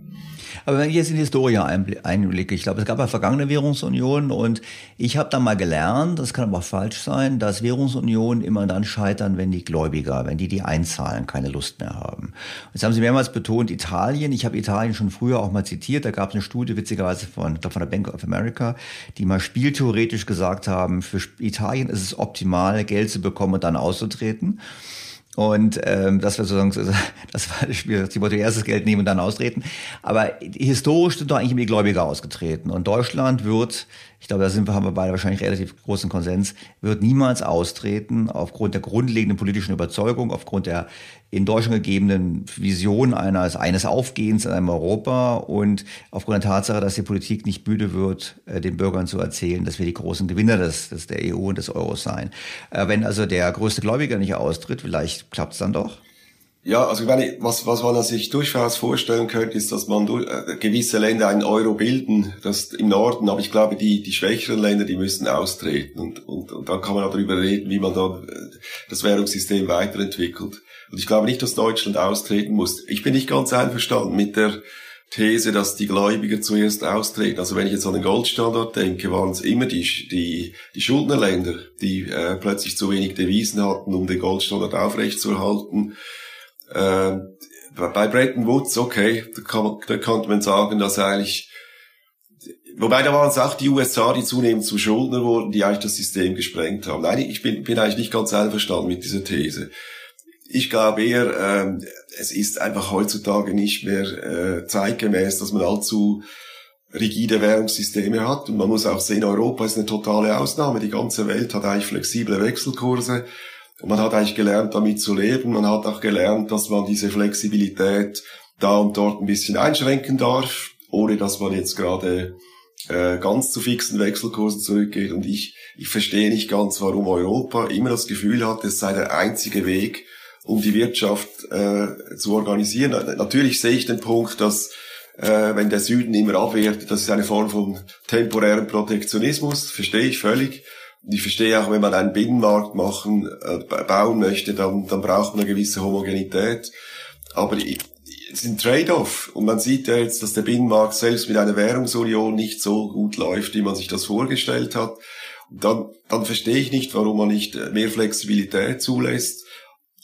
Aber wenn ich jetzt in die Historie einblicke, ich glaube, es gab ja vergangene Währungsunionen, und ich habe dann mal gelernt, das kann aber auch falsch sein, dass Währungsunionen immer dann scheitern, wenn die Gläubiger, wenn die die einzahlen, keine Lust mehr haben. Jetzt haben Sie mehrmals betont Italien. Ich habe Italien schon früher auch mal zitiert. Da gab es eine Studie, witzigerweise von, ich glaube, von der Bank of America, die mal spieltheoretisch gesagt haben, für Italien ist es optimal, Geld zu bekommen und dann auszutreten. Und ähm, das war sozusagen, das war das Spiel, sie wollte erst das Geld nehmen und dann austreten. Aber historisch sind doch eigentlich immer die Gläubiger ausgetreten. Und Deutschland wird, ich glaube, da sind wir, haben wir beide wahrscheinlich relativ großen Konsens, wird niemals austreten aufgrund der grundlegenden politischen Überzeugung, aufgrund der in Deutschland gegebenen Vision eines, eines Aufgehens in einem Europa und aufgrund der Tatsache, dass die Politik nicht müde wird, den Bürgern zu erzählen, dass wir die großen Gewinner des, des der E U und des Euros seien. Wenn also der größte Gläubiger nicht austritt, vielleicht klappt es dann doch? Ja, also ich meine, was, was man sich durchaus vorstellen könnte, ist, dass man durch, äh, gewisse Länder einen Euro bilden, das im Norden, aber ich glaube, die, die schwächeren Länder, die müssen austreten, und, und, und dann kann man auch darüber reden, wie man dann äh, das Währungssystem weiterentwickelt. Und ich glaube nicht, dass Deutschland austreten muss. Ich bin nicht ganz einverstanden mit der These, dass die Gläubiger zuerst austreten. Also wenn ich jetzt an den Goldstandard denke, waren es immer die, die, die Schuldnerländer, die äh, plötzlich zu wenig Devisen hatten, um den Goldstandard aufrechtzuerhalten. Äh, bei Bretton Woods, okay, da, kann, da konnte man sagen, dass eigentlich, wobei da waren es auch die U S A, die zunehmend zu Schuldner wurden, die eigentlich das System gesprengt haben. Nein, ich bin, bin eigentlich nicht ganz einverstanden mit dieser These. Ich glaube eher, ähm, es ist einfach heutzutage nicht mehr äh, zeitgemäß, dass man allzu rigide Währungssysteme hat. Und man muss auch sehen, Europa ist eine totale Ausnahme. Die ganze Welt hat eigentlich flexible Wechselkurse. Und man hat eigentlich gelernt, damit zu leben. Man hat auch gelernt, dass man diese Flexibilität da und dort ein bisschen einschränken darf, ohne dass man jetzt gerade äh, ganz zu fixen Wechselkursen zurückgeht. Und ich, ich verstehe nicht ganz, warum Europa immer das Gefühl hat, es sei der einzige Weg, um die Wirtschaft äh, zu organisieren. Natürlich sehe ich den Punkt, dass äh, wenn der Süden immer abwertet, das ist eine Form von temporärem Protektionismus, verstehe ich völlig. Und ich verstehe auch, wenn man einen Binnenmarkt machen, äh, bauen möchte, dann, dann braucht man eine gewisse Homogenität. Aber ich, es ist ein Trade-off. Und man sieht ja jetzt, dass der Binnenmarkt selbst mit einer Währungsunion nicht so gut läuft, wie man sich das vorgestellt hat. Und dann, dann verstehe ich nicht, warum man nicht mehr Flexibilität zulässt.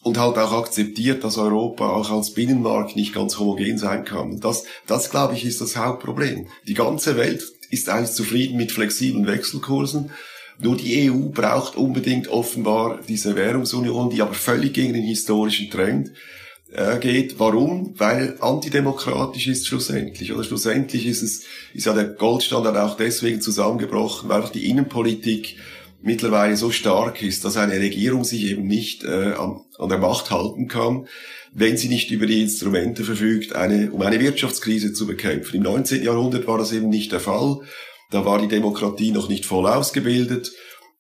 Und halt auch akzeptiert, dass Europa auch als Binnenmarkt nicht ganz homogen sein kann. Und das, das glaube ich, ist das Hauptproblem. Die ganze Welt ist eigentlich zufrieden mit flexiblen Wechselkursen. Nur die E U braucht unbedingt offenbar diese Währungsunion, die aber völlig gegen den historischen Trend äh, geht. Warum? Weil antidemokratisch ist schlussendlich. Oder schlussendlich ist es, ist ja der Goldstandard auch deswegen zusammengebrochen, weil die Innenpolitik mittlerweile so stark ist, dass eine Regierung sich eben nicht äh, an, an der Macht halten kann, wenn sie nicht über die Instrumente verfügt, eine, um eine Wirtschaftskrise zu bekämpfen. Im neunzehnten Jahrhundert war das eben nicht der Fall. Da war die Demokratie noch nicht voll ausgebildet.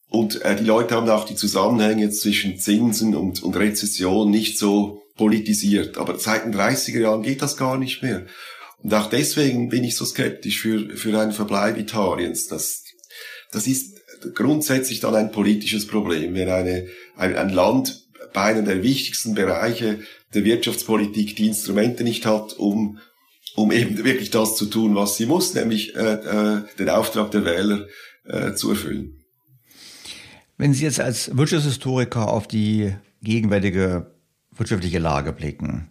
Und äh, die Leute haben auch die Zusammenhänge zwischen Zinsen und, und Rezession nicht so politisiert. Aber seit den dreißiger Jahren geht das gar nicht mehr. Und auch deswegen bin ich so skeptisch für, für einen Verbleib Italiens. Das, das ist grundsätzlich dann ein politisches Problem, wenn eine, ein, ein Land bei einem der wichtigsten Bereiche der Wirtschaftspolitik die Instrumente nicht hat, um, um eben wirklich das zu tun, was sie muss, nämlich äh, äh, den Auftrag der Wähler äh, zu erfüllen. Wenn Sie jetzt als Wirtschaftshistoriker auf die gegenwärtige wirtschaftliche Lage blicken,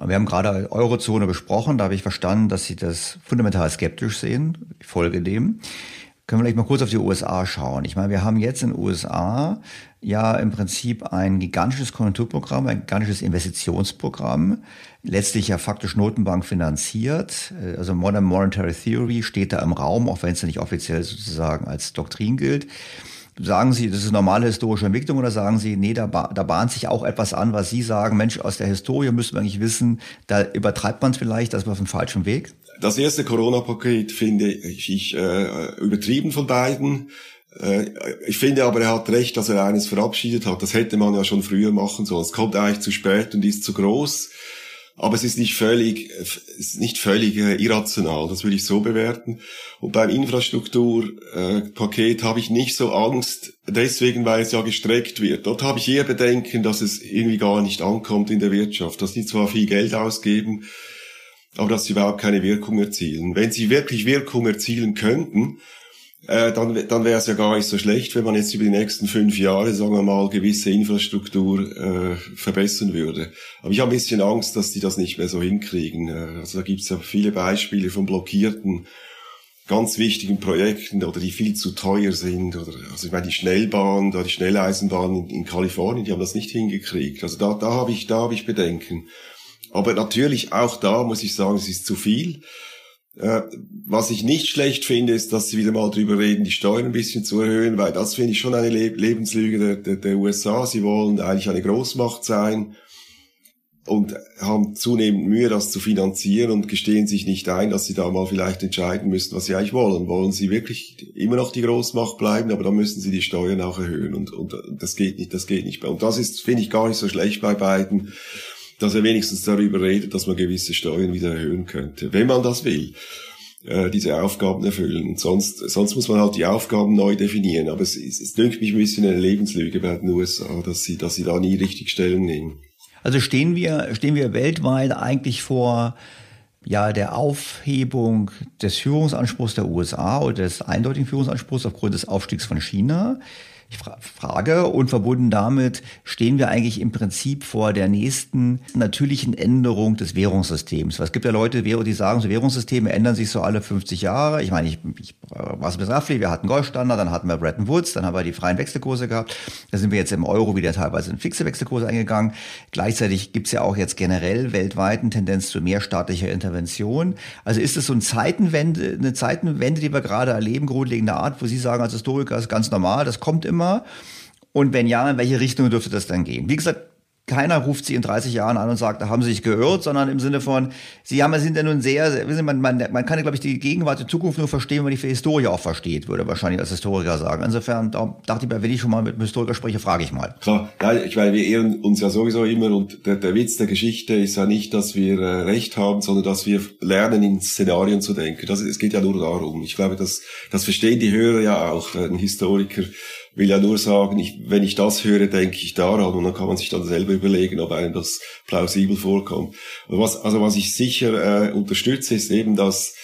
wir haben gerade Eurozone besprochen, da habe ich verstanden, dass Sie das fundamental skeptisch sehen, ich folge dem. Können wir vielleicht mal kurz auf die U S A schauen. Ich meine, wir haben jetzt in den U S A ja im Prinzip ein gigantisches Konjunkturprogramm, ein gigantisches Investitionsprogramm, letztlich ja faktisch Notenbank finanziert. Also Modern Monetary Theory steht da im Raum, auch wenn es ja nicht offiziell sozusagen als Doktrin gilt. Sagen Sie, das ist eine normale historische Entwicklung, oder sagen Sie, nee, da, bah- da bahnt sich auch etwas an, was Sie sagen, Mensch, aus der Historie müssen wir eigentlich wissen, da übertreibt man es vielleicht, da ist man auf dem falschen Weg? Das erste Corona-Paket finde ich äh, übertrieben von beiden. Äh, ich finde aber, er hat recht, dass er eines verabschiedet hat. Das hätte man ja schon früher machen sollen. Es kommt eigentlich zu spät und ist zu groß. Aber es ist nicht völlig, ist nicht völlig irrational, das will ich so bewerten. Und beim Infrastrukturpaket habe ich nicht so Angst, deswegen, weil es ja gestreckt wird. Dort habe ich eher Bedenken, dass es irgendwie gar nicht ankommt in der Wirtschaft, dass die zwar viel Geld ausgeben, aber dass sie überhaupt keine Wirkung erzielen. Wenn sie wirklich Wirkung erzielen könnten, äh, dann, dann wäre es ja gar nicht so schlecht, wenn man jetzt über die nächsten fünf Jahre, sagen wir mal, gewisse Infrastruktur äh, verbessern würde. Aber ich habe ein bisschen Angst, dass die das nicht mehr so hinkriegen. Also da gibt es ja viele Beispiele von blockierten, ganz wichtigen Projekten oder die viel zu teuer sind. Oder, also ich meine, die Schnellbahn, da die Schnelleisenbahn in, in Kalifornien, die haben das nicht hingekriegt. Also da, da habe ich, da habe ich Bedenken. Aber natürlich auch da muss ich sagen, es ist zu viel. Äh, was ich nicht schlecht finde, ist, dass sie wieder mal drüber reden, die Steuern ein bisschen zu erhöhen, weil das finde ich schon eine Le- Lebenslüge der, der, der U S A. Sie wollen eigentlich eine Großmacht sein und haben zunehmend Mühe, das zu finanzieren und gestehen sich nicht ein, dass sie da mal vielleicht entscheiden müssen, was sie eigentlich wollen. Wollen sie wirklich immer noch die Großmacht bleiben, aber dann müssen sie die Steuern auch erhöhen und, und das geht nicht, das geht nicht mehr. Und das ist, finde ich, gar nicht so schlecht bei beiden, dass er wenigstens darüber redet, dass man gewisse Steuern wieder erhöhen könnte, wenn man das will, äh, diese Aufgaben erfüllen. Und sonst, sonst muss man halt die Aufgaben neu definieren. Aber es, es, es dünkt mich ein bisschen eine Lebenslüge bei den U S A, dass sie, dass sie da nie richtig Stellung nehmen. Also stehen wir, stehen wir weltweit eigentlich vor, ja, der Aufhebung des Führungsanspruchs der U S A oder des eindeutigen Führungsanspruchs aufgrund des Aufstiegs von China? Ich frage, und verbunden damit stehen wir eigentlich im Prinzip vor der nächsten natürlichen Änderung des Währungssystems. Es gibt ja Leute, die sagen, so Währungssysteme ändern sich so alle fünfzig Jahre. Ich meine, ich, ich was mit Raffli, wir hatten Goldstandard, dann hatten wir Bretton Woods, dann haben wir die freien Wechselkurse gehabt. Da sind wir jetzt im Euro wieder teilweise in fixe Wechselkurse eingegangen. Gleichzeitig gibt es ja auch jetzt generell weltweit eine Tendenz zu mehr staatlicher Intervention. Also ist es so eine Zeitenwende, eine Zeitenwende, die wir gerade erleben, grundlegender Art, wo Sie sagen, als Historiker, ist ganz normal, das kommt immer. Und wenn ja, in welche Richtung dürfte das dann gehen? Wie gesagt, keiner ruft Sie in dreißig Jahren an und sagt, da haben Sie sich geirrt, sondern im Sinne von, Sie haben, sind ja nun sehr, wissen Sie, man, man, man kann ja, glaube ich, die Gegenwart und Zukunft nur verstehen, wenn man die Historie auch versteht, würde wahrscheinlich als Historiker sagen. Insofern da dachte ich mir, wenn ich schon mal mit einem Historiker spreche, frage ich mal. Klar, nein, ich meine, wir ehren uns ja sowieso immer und der, der Witz der Geschichte ist ja nicht, dass wir äh, Recht haben, sondern dass wir lernen, in Szenarien zu denken. Das, es geht ja nur darum. Ich glaube, das, das verstehen die Hörer ja auch, ein Historiker will ja nur sagen, ich, wenn ich das höre, denke ich daran und dann kann man sich dann selber überlegen, ob einem das plausibel vorkommt. Was, also was ich sicher äh, unterstütze, ist eben, dass,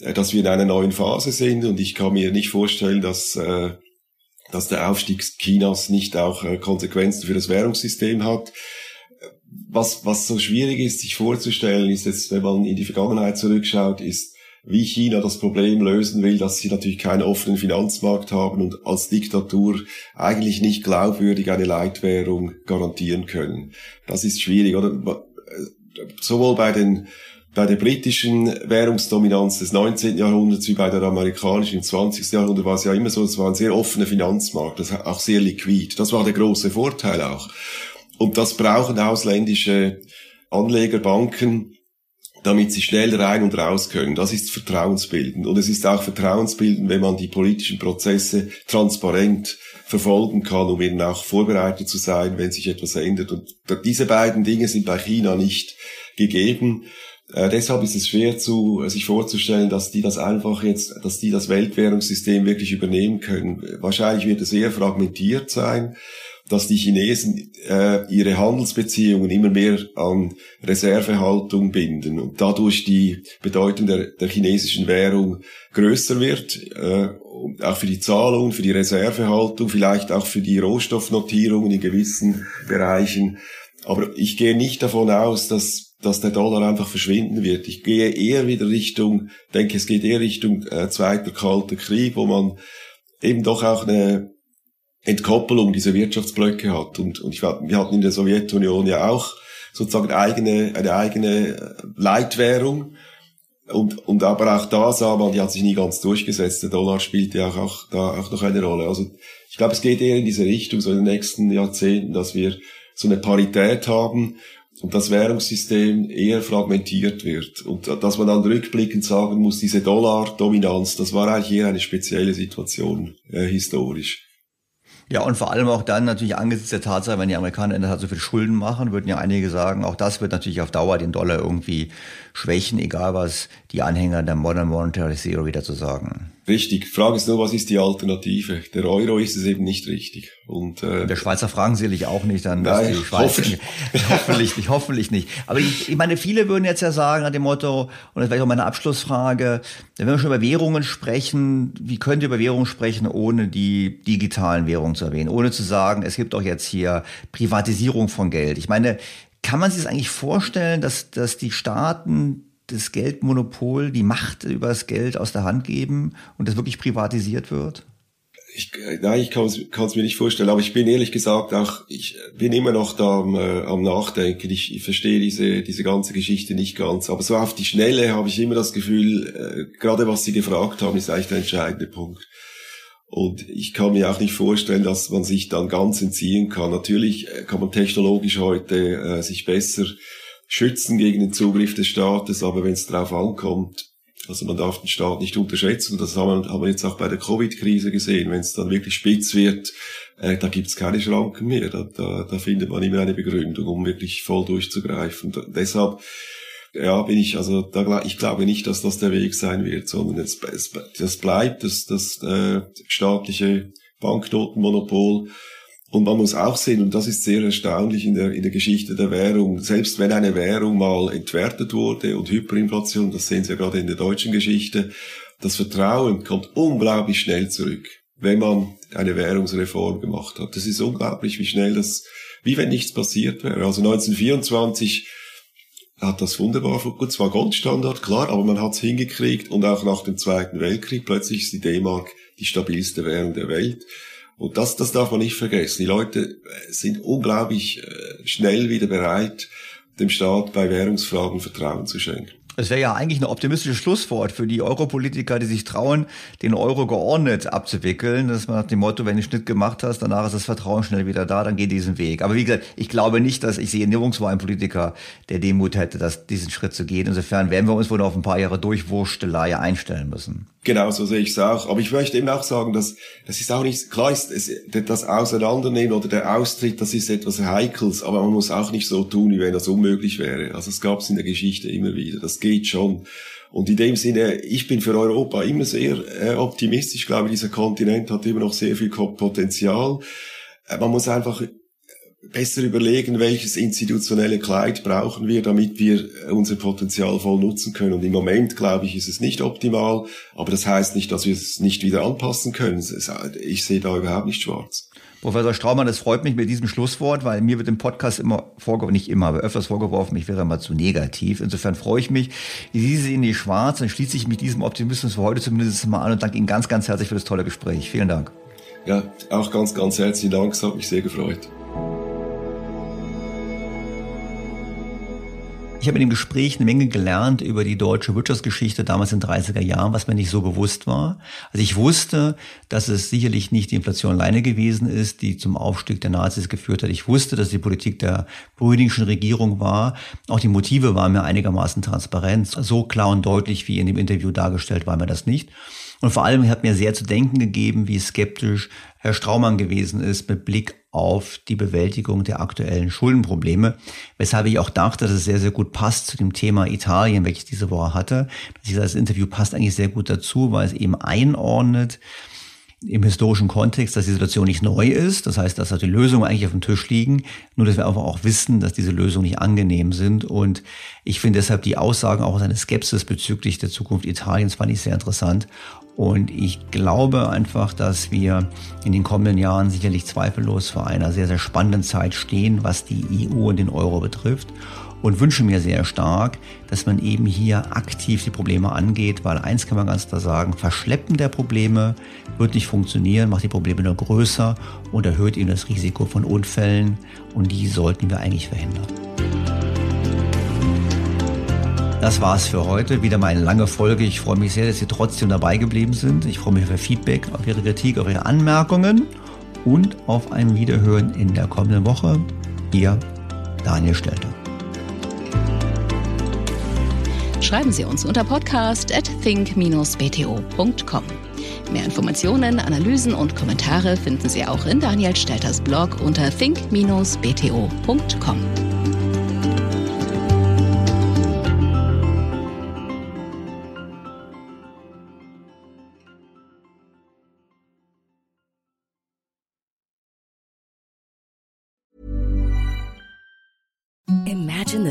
äh, dass wir in einer neuen Phase sind und ich kann mir nicht vorstellen, dass, äh, dass der Aufstieg Chinas nicht auch äh, Konsequenzen für das Währungssystem hat. Was, was so schwierig ist, sich vorzustellen, ist jetzt, wenn man in die Vergangenheit zurückschaut, ist, wie China das Problem lösen will, dass sie natürlich keinen offenen Finanzmarkt haben und als Diktatur eigentlich nicht glaubwürdig eine Leitwährung garantieren können. Das ist schwierig, oder? Sowohl bei den, bei der britischen Währungsdominanz des neunzehnten Jahrhunderts wie bei der amerikanischen im zwanzigsten Jahrhundert war es ja immer so, es war ein sehr offener Finanzmarkt, das war auch sehr liquid. Das war der große Vorteil auch. Und das brauchen ausländische Anlegerbanken, damit sie schnell rein und raus können. Das ist vertrauensbildend. Und es ist auch vertrauensbildend, wenn man die politischen Prozesse transparent verfolgen kann, um eben auch vorbereitet zu sein, wenn sich etwas ändert. Und diese beiden Dinge sind bei China nicht gegeben. Äh, deshalb ist es schwer, zu, sich vorzustellen, dass die das einfach jetzt, dass die das Weltwährungssystem wirklich übernehmen können. Wahrscheinlich wird es eher fragmentiert sein. dass die Chinesen äh, ihre Handelsbeziehungen immer mehr an Reservehaltung binden und dadurch die Bedeutung der, der chinesischen Währung größer wird, äh, auch für die Zahlungen, für die Reservehaltung, vielleicht auch für die Rohstoffnotierungen in gewissen Bereichen. Aber ich gehe nicht davon aus, dass dass der Dollar einfach verschwinden wird. Ich gehe eher wieder Richtung, denke es geht eher Richtung äh, Zweiter Kalter Krieg, wo man eben doch auch eine Entkoppelung dieser Wirtschaftsblöcke hat. Und, und ich, wir hatten in der Sowjetunion ja auch sozusagen eigene, eine eigene Leitwährung. Und, und aber auch da sah man, die hat sich nie ganz durchgesetzt. Der Dollar spielte auch, auch da auch noch eine Rolle. Also ich glaube, es geht eher in diese Richtung, so in den nächsten Jahrzehnten, dass wir so eine Parität haben und das Währungssystem eher fragmentiert wird. Und dass man dann rückblickend sagen muss, diese Dollar-Dominanz, das war eigentlich eher eine spezielle Situation, äh, historisch. Ja, und vor allem auch dann natürlich angesichts der Tatsache, wenn die Amerikaner in der Tat so viel Schulden machen, würden ja einige sagen, auch das wird natürlich auf Dauer den Dollar irgendwie schwächen, egal was die Anhänger der Modern Monetary Theory dazu sagen. Richtig. Frage ist nur, was ist die Alternative? Der Euro ist es eben nicht richtig. Und, äh, der Schweizer Franken sicherlich auch nicht. Dann nein, die Schweiz hoffentlich. Nicht, hoffentlich nicht. Hoffentlich nicht. Aber ich, ich meine, viele würden jetzt ja sagen, nach dem Motto, und das wäre auch meine Abschlussfrage, wenn wir schon über Währungen sprechen, wie könnt ihr über Währungen sprechen, ohne die digitalen Währungen zu erwähnen? Ohne zu sagen, es gibt auch jetzt hier Privatisierung von Geld. Ich meine, kann man sich das eigentlich vorstellen, dass, dass die Staaten das Geldmonopol, die Macht über das Geld aus der Hand geben und das wirklich privatisiert wird? Ich, nein, ich kann es mir nicht vorstellen, aber ich bin ehrlich gesagt auch, ich bin immer noch da am, äh, am Nachdenken. Ich, ich verstehe diese diese ganze Geschichte nicht ganz, aber so auf die Schnelle habe ich immer das Gefühl, äh, gerade was Sie gefragt haben, ist eigentlich der entscheidende Punkt. Und ich kann mir auch nicht vorstellen, dass man sich dann ganz entziehen kann. Natürlich kann man technologisch heute äh, sich besser schützen gegen den Zugriff des Staates, aber wenn es darauf ankommt, also man darf den Staat nicht unterschätzen, das haben wir, haben wir jetzt auch bei der Covid-Krise gesehen, wenn es dann wirklich spitz wird, äh, da gibt es keine Schranken mehr, da, da, da findet man immer eine Begründung, um wirklich voll durchzugreifen. Da, deshalb ja, bin ich, also da, ich glaube nicht, dass das der Weg sein wird, sondern es, es, das bleibt das, das äh, staatliche Banknotenmonopol. Und man muss auch sehen, und das ist sehr erstaunlich in der, in der Geschichte der Währung, selbst wenn eine Währung mal entwertet wurde und Hyperinflation, das sehen Sie ja gerade in der deutschen Geschichte, das Vertrauen kommt unglaublich schnell zurück, wenn man eine Währungsreform gemacht hat. Das ist unglaublich, wie schnell das, wie wenn nichts passiert wäre. Also neunzehnhundertvierundzwanzig hat das wunderbar, gut, zwar Goldstandard, klar, aber man hat es hingekriegt und auch nach dem Zweiten Weltkrieg plötzlich ist die D-Mark die stabilste Währung der Welt. Und das, das darf man nicht vergessen. Die Leute sind unglaublich schnell wieder bereit, dem Staat bei Währungsfragen Vertrauen zu schenken. Es wäre ja eigentlich ein optimistisches Schlusswort für die Europolitiker, die sich trauen, den Euro geordnet abzuwickeln. Dass man nach dem Motto, wenn du einen Schnitt gemacht hast, danach ist das Vertrauen schnell wieder da, dann geh diesen Weg. Aber wie gesagt, ich glaube nicht, dass ich sehe nirgendwo einen Politiker, der Demut hätte, dass diesen Schritt zu gehen. Insofern werden wir uns wohl auf ein paar Jahre Durchwurstelei einstellen müssen. Genau, so sehe ich es auch. Aber ich möchte eben auch sagen, dass das ist auch nicht klar, ist, das Auseinandernehmen oder der Austritt, das ist etwas Heikles, aber man muss auch nicht so tun, wie wenn das unmöglich wäre. Also es gab es in der Geschichte immer wieder. Das geht schon. Und in dem Sinne, ich bin für Europa immer sehr äh, optimistisch. Ich glaube, dieser Kontinent hat immer noch sehr viel Potenzial. Äh, man muss einfach besser überlegen, welches institutionelle Kleid brauchen wir, damit wir unser Potenzial voll nutzen können. Und im Moment, glaube ich, ist es nicht optimal. Aber das heißt nicht, dass wir es nicht wieder anpassen können. Ich sehe da überhaupt nicht schwarz. Professor Straumann, das freut mich mit diesem Schlusswort, weil mir wird im Podcast immer vorgeworfen, nicht immer, aber öfters vorgeworfen, ich wäre immer zu negativ. Insofern freue ich mich. Ich sehe Sie in die Schwarz, dann schließe ich mich diesem Optimismus für heute zumindest mal an und danke Ihnen ganz, ganz herzlich für das tolle Gespräch. Vielen Dank. Ja, auch ganz, ganz herzlichen Dank. Es hat mich sehr gefreut. Ich habe in dem Gespräch eine Menge gelernt über die deutsche Wirtschaftsgeschichte damals in den dreißiger Jahren, was mir nicht so bewusst war. Also ich wusste, dass es sicherlich nicht die Inflation alleine gewesen ist, die zum Aufstieg der Nazis geführt hat. Ich wusste, dass die Politik der brüningschen Regierung war. Auch die Motive waren mir einigermaßen transparent. So klar und deutlich, wie in dem Interview dargestellt, war mir das nicht. Und vor allem hat mir sehr zu denken gegeben, wie skeptisch Herr Straumann gewesen ist mit Blick auf die Bewältigung der aktuellen Schuldenprobleme, weshalb ich auch dachte, dass es sehr, sehr gut passt zu dem Thema Italien, welches ich diese Woche hatte. Das Interview passt eigentlich sehr gut dazu, weil es eben einordnet, im historischen Kontext, dass die Situation nicht neu ist. Das heißt, dass auch die Lösungen eigentlich auf dem Tisch liegen. Nur, dass wir einfach auch wissen, dass diese Lösungen nicht angenehm sind. Und ich finde deshalb die Aussagen auch aus einer Skepsis bezüglich der Zukunft Italiens fand ich sehr interessant. Und ich glaube einfach, dass wir in den kommenden Jahren sicherlich zweifellos vor einer sehr, sehr spannenden Zeit stehen, was die E U und den Euro betrifft. Und wünsche mir sehr stark, dass man eben hier aktiv die Probleme angeht, weil eins kann man ganz klar sagen, Verschleppen der Probleme wird nicht funktionieren, macht die Probleme nur größer und erhöht eben das Risiko von Unfällen und die sollten wir eigentlich verhindern. Das war's für heute. Wieder mal eine lange Folge. Ich freue mich sehr, dass Sie trotzdem dabei geblieben sind. Ich freue mich auf Ihr Feedback, auf Ihre Kritik, auf Ihre Anmerkungen und auf ein Wiederhören in der kommenden Woche. Ihr Daniel Stelter. Schreiben Sie uns unter podcast at think dash b t o dot com. Mehr Informationen, Analysen und Kommentare finden Sie auch in Daniel Stelters Blog unter think dash b t o dot com. Imagine the